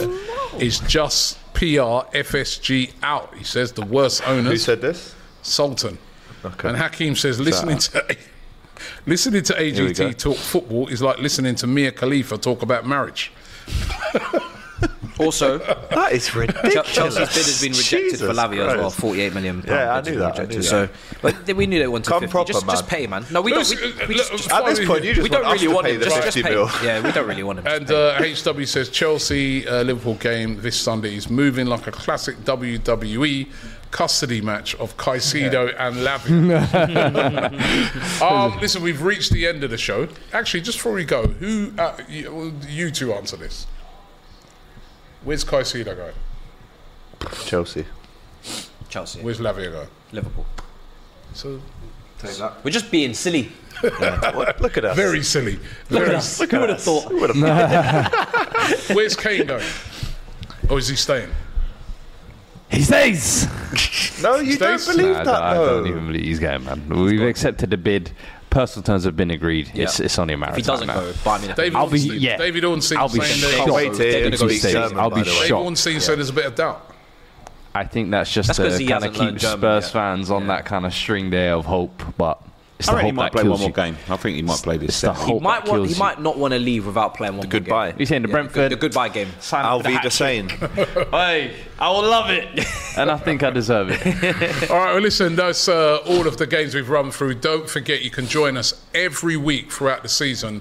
is just PR. FSG out. He says the worst owners. Who said this? Sultan. Okay. And Hakeem says listening to AGT talk football is like listening to Mia Khalifa talk about marriage. Also, that is ridiculous. Chelsea's bid has been rejected for Lavia as well, £48 million. Yeah, I knew that. So, but we knew they wanted 50. Just pay, man. No, we don't. At this point, you just don't really want him. Just pay. Yeah, we don't really want him. And HW says Chelsea Liverpool game this Sunday is moving like a classic WWE custody match of Caicedo and Lavia. Listen, we've reached the end of the show. Actually, just before we go, who you two answer this? Where's Caicedo going? Chelsea. Where's Lavia going? Liverpool. So, take that. We're just being silly. Look at us. Very silly. Look at us. Who would have thought? Where's Kane going? Or is he staying? He stays. No, you don't believe that, though. I don't even believe he's going, man. We've accepted the bid. Personal terms have been agreed. Yeah. It's on your marriage. If he doesn't go, but I mean, David Ornstein said there's a bit of doubt. I think that's just to kind of keep Spurs fans on that kind of string there of hope. But it's the hope that kills you. One more game. I think he might play this. He might not want to leave without playing one more game. The goodbye. He's saying the Brentford. The goodbye game. Alvida saying, hey, I will love it. And I think I deserve it. All right, well, listen, that's all of the games we've run through. Don't forget you can join us every week throughout the season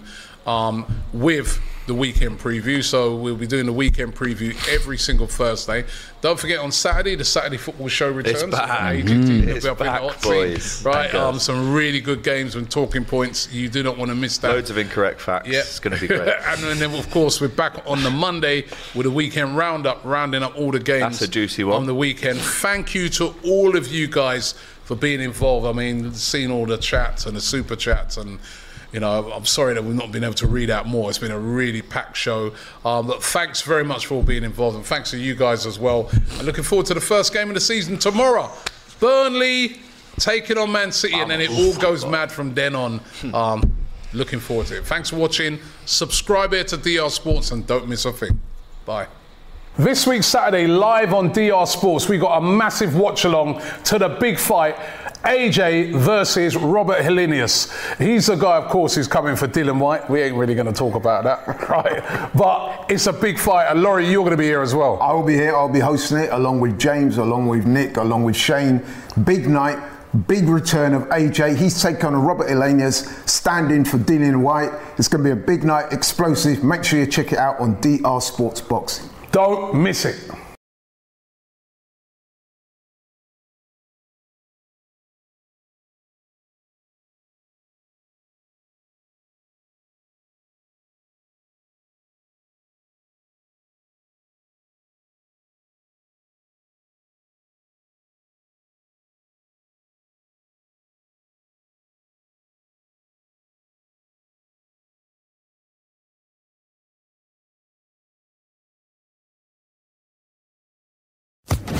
with the weekend preview. So we'll be doing the weekend preview every single Thursday. Don't forget on Saturday, the Saturday football show returns. It's back, boys. Right, some really good games and talking points. You do not want to miss that. Loads of incorrect facts. Yeah. It's going to be great. And then, of course, we're back on the Monday with a weekend roundup, rounding up all the games. That's a juicy one. On the weekend. Thank you to all of you guys for being involved. I mean, seeing all the chats and the super chats and you know, I'm sorry that we've not been able to read out more. It's been a really packed show. But thanks very much for all being involved, and thanks to you guys as well. I'm looking forward to the first game of the season tomorrow. Burnley taking on Man City, and then it all goes mad from then on. Looking forward to it. Thanks for watching. Subscribe here to DR Sports and don't miss a thing. Bye. This week, Saturday, live on DR Sports, we got a massive watch-along to the big fight, AJ versus Robert Helenius. He's the guy, of course, who's coming for Dylan White. We ain't really going to talk about that, right? But it's a big fight, and Laurie, you're going to be here as well. I will be here. I'll be hosting it along with James, along with Nick, along with Shane. Big night. Big return of AJ. He's taken on Robert Helenius, standing for Dylan White. It's going to be a big night, explosive. Make sure you check it out on DR Sports Boxing. Don't miss it.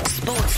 Sports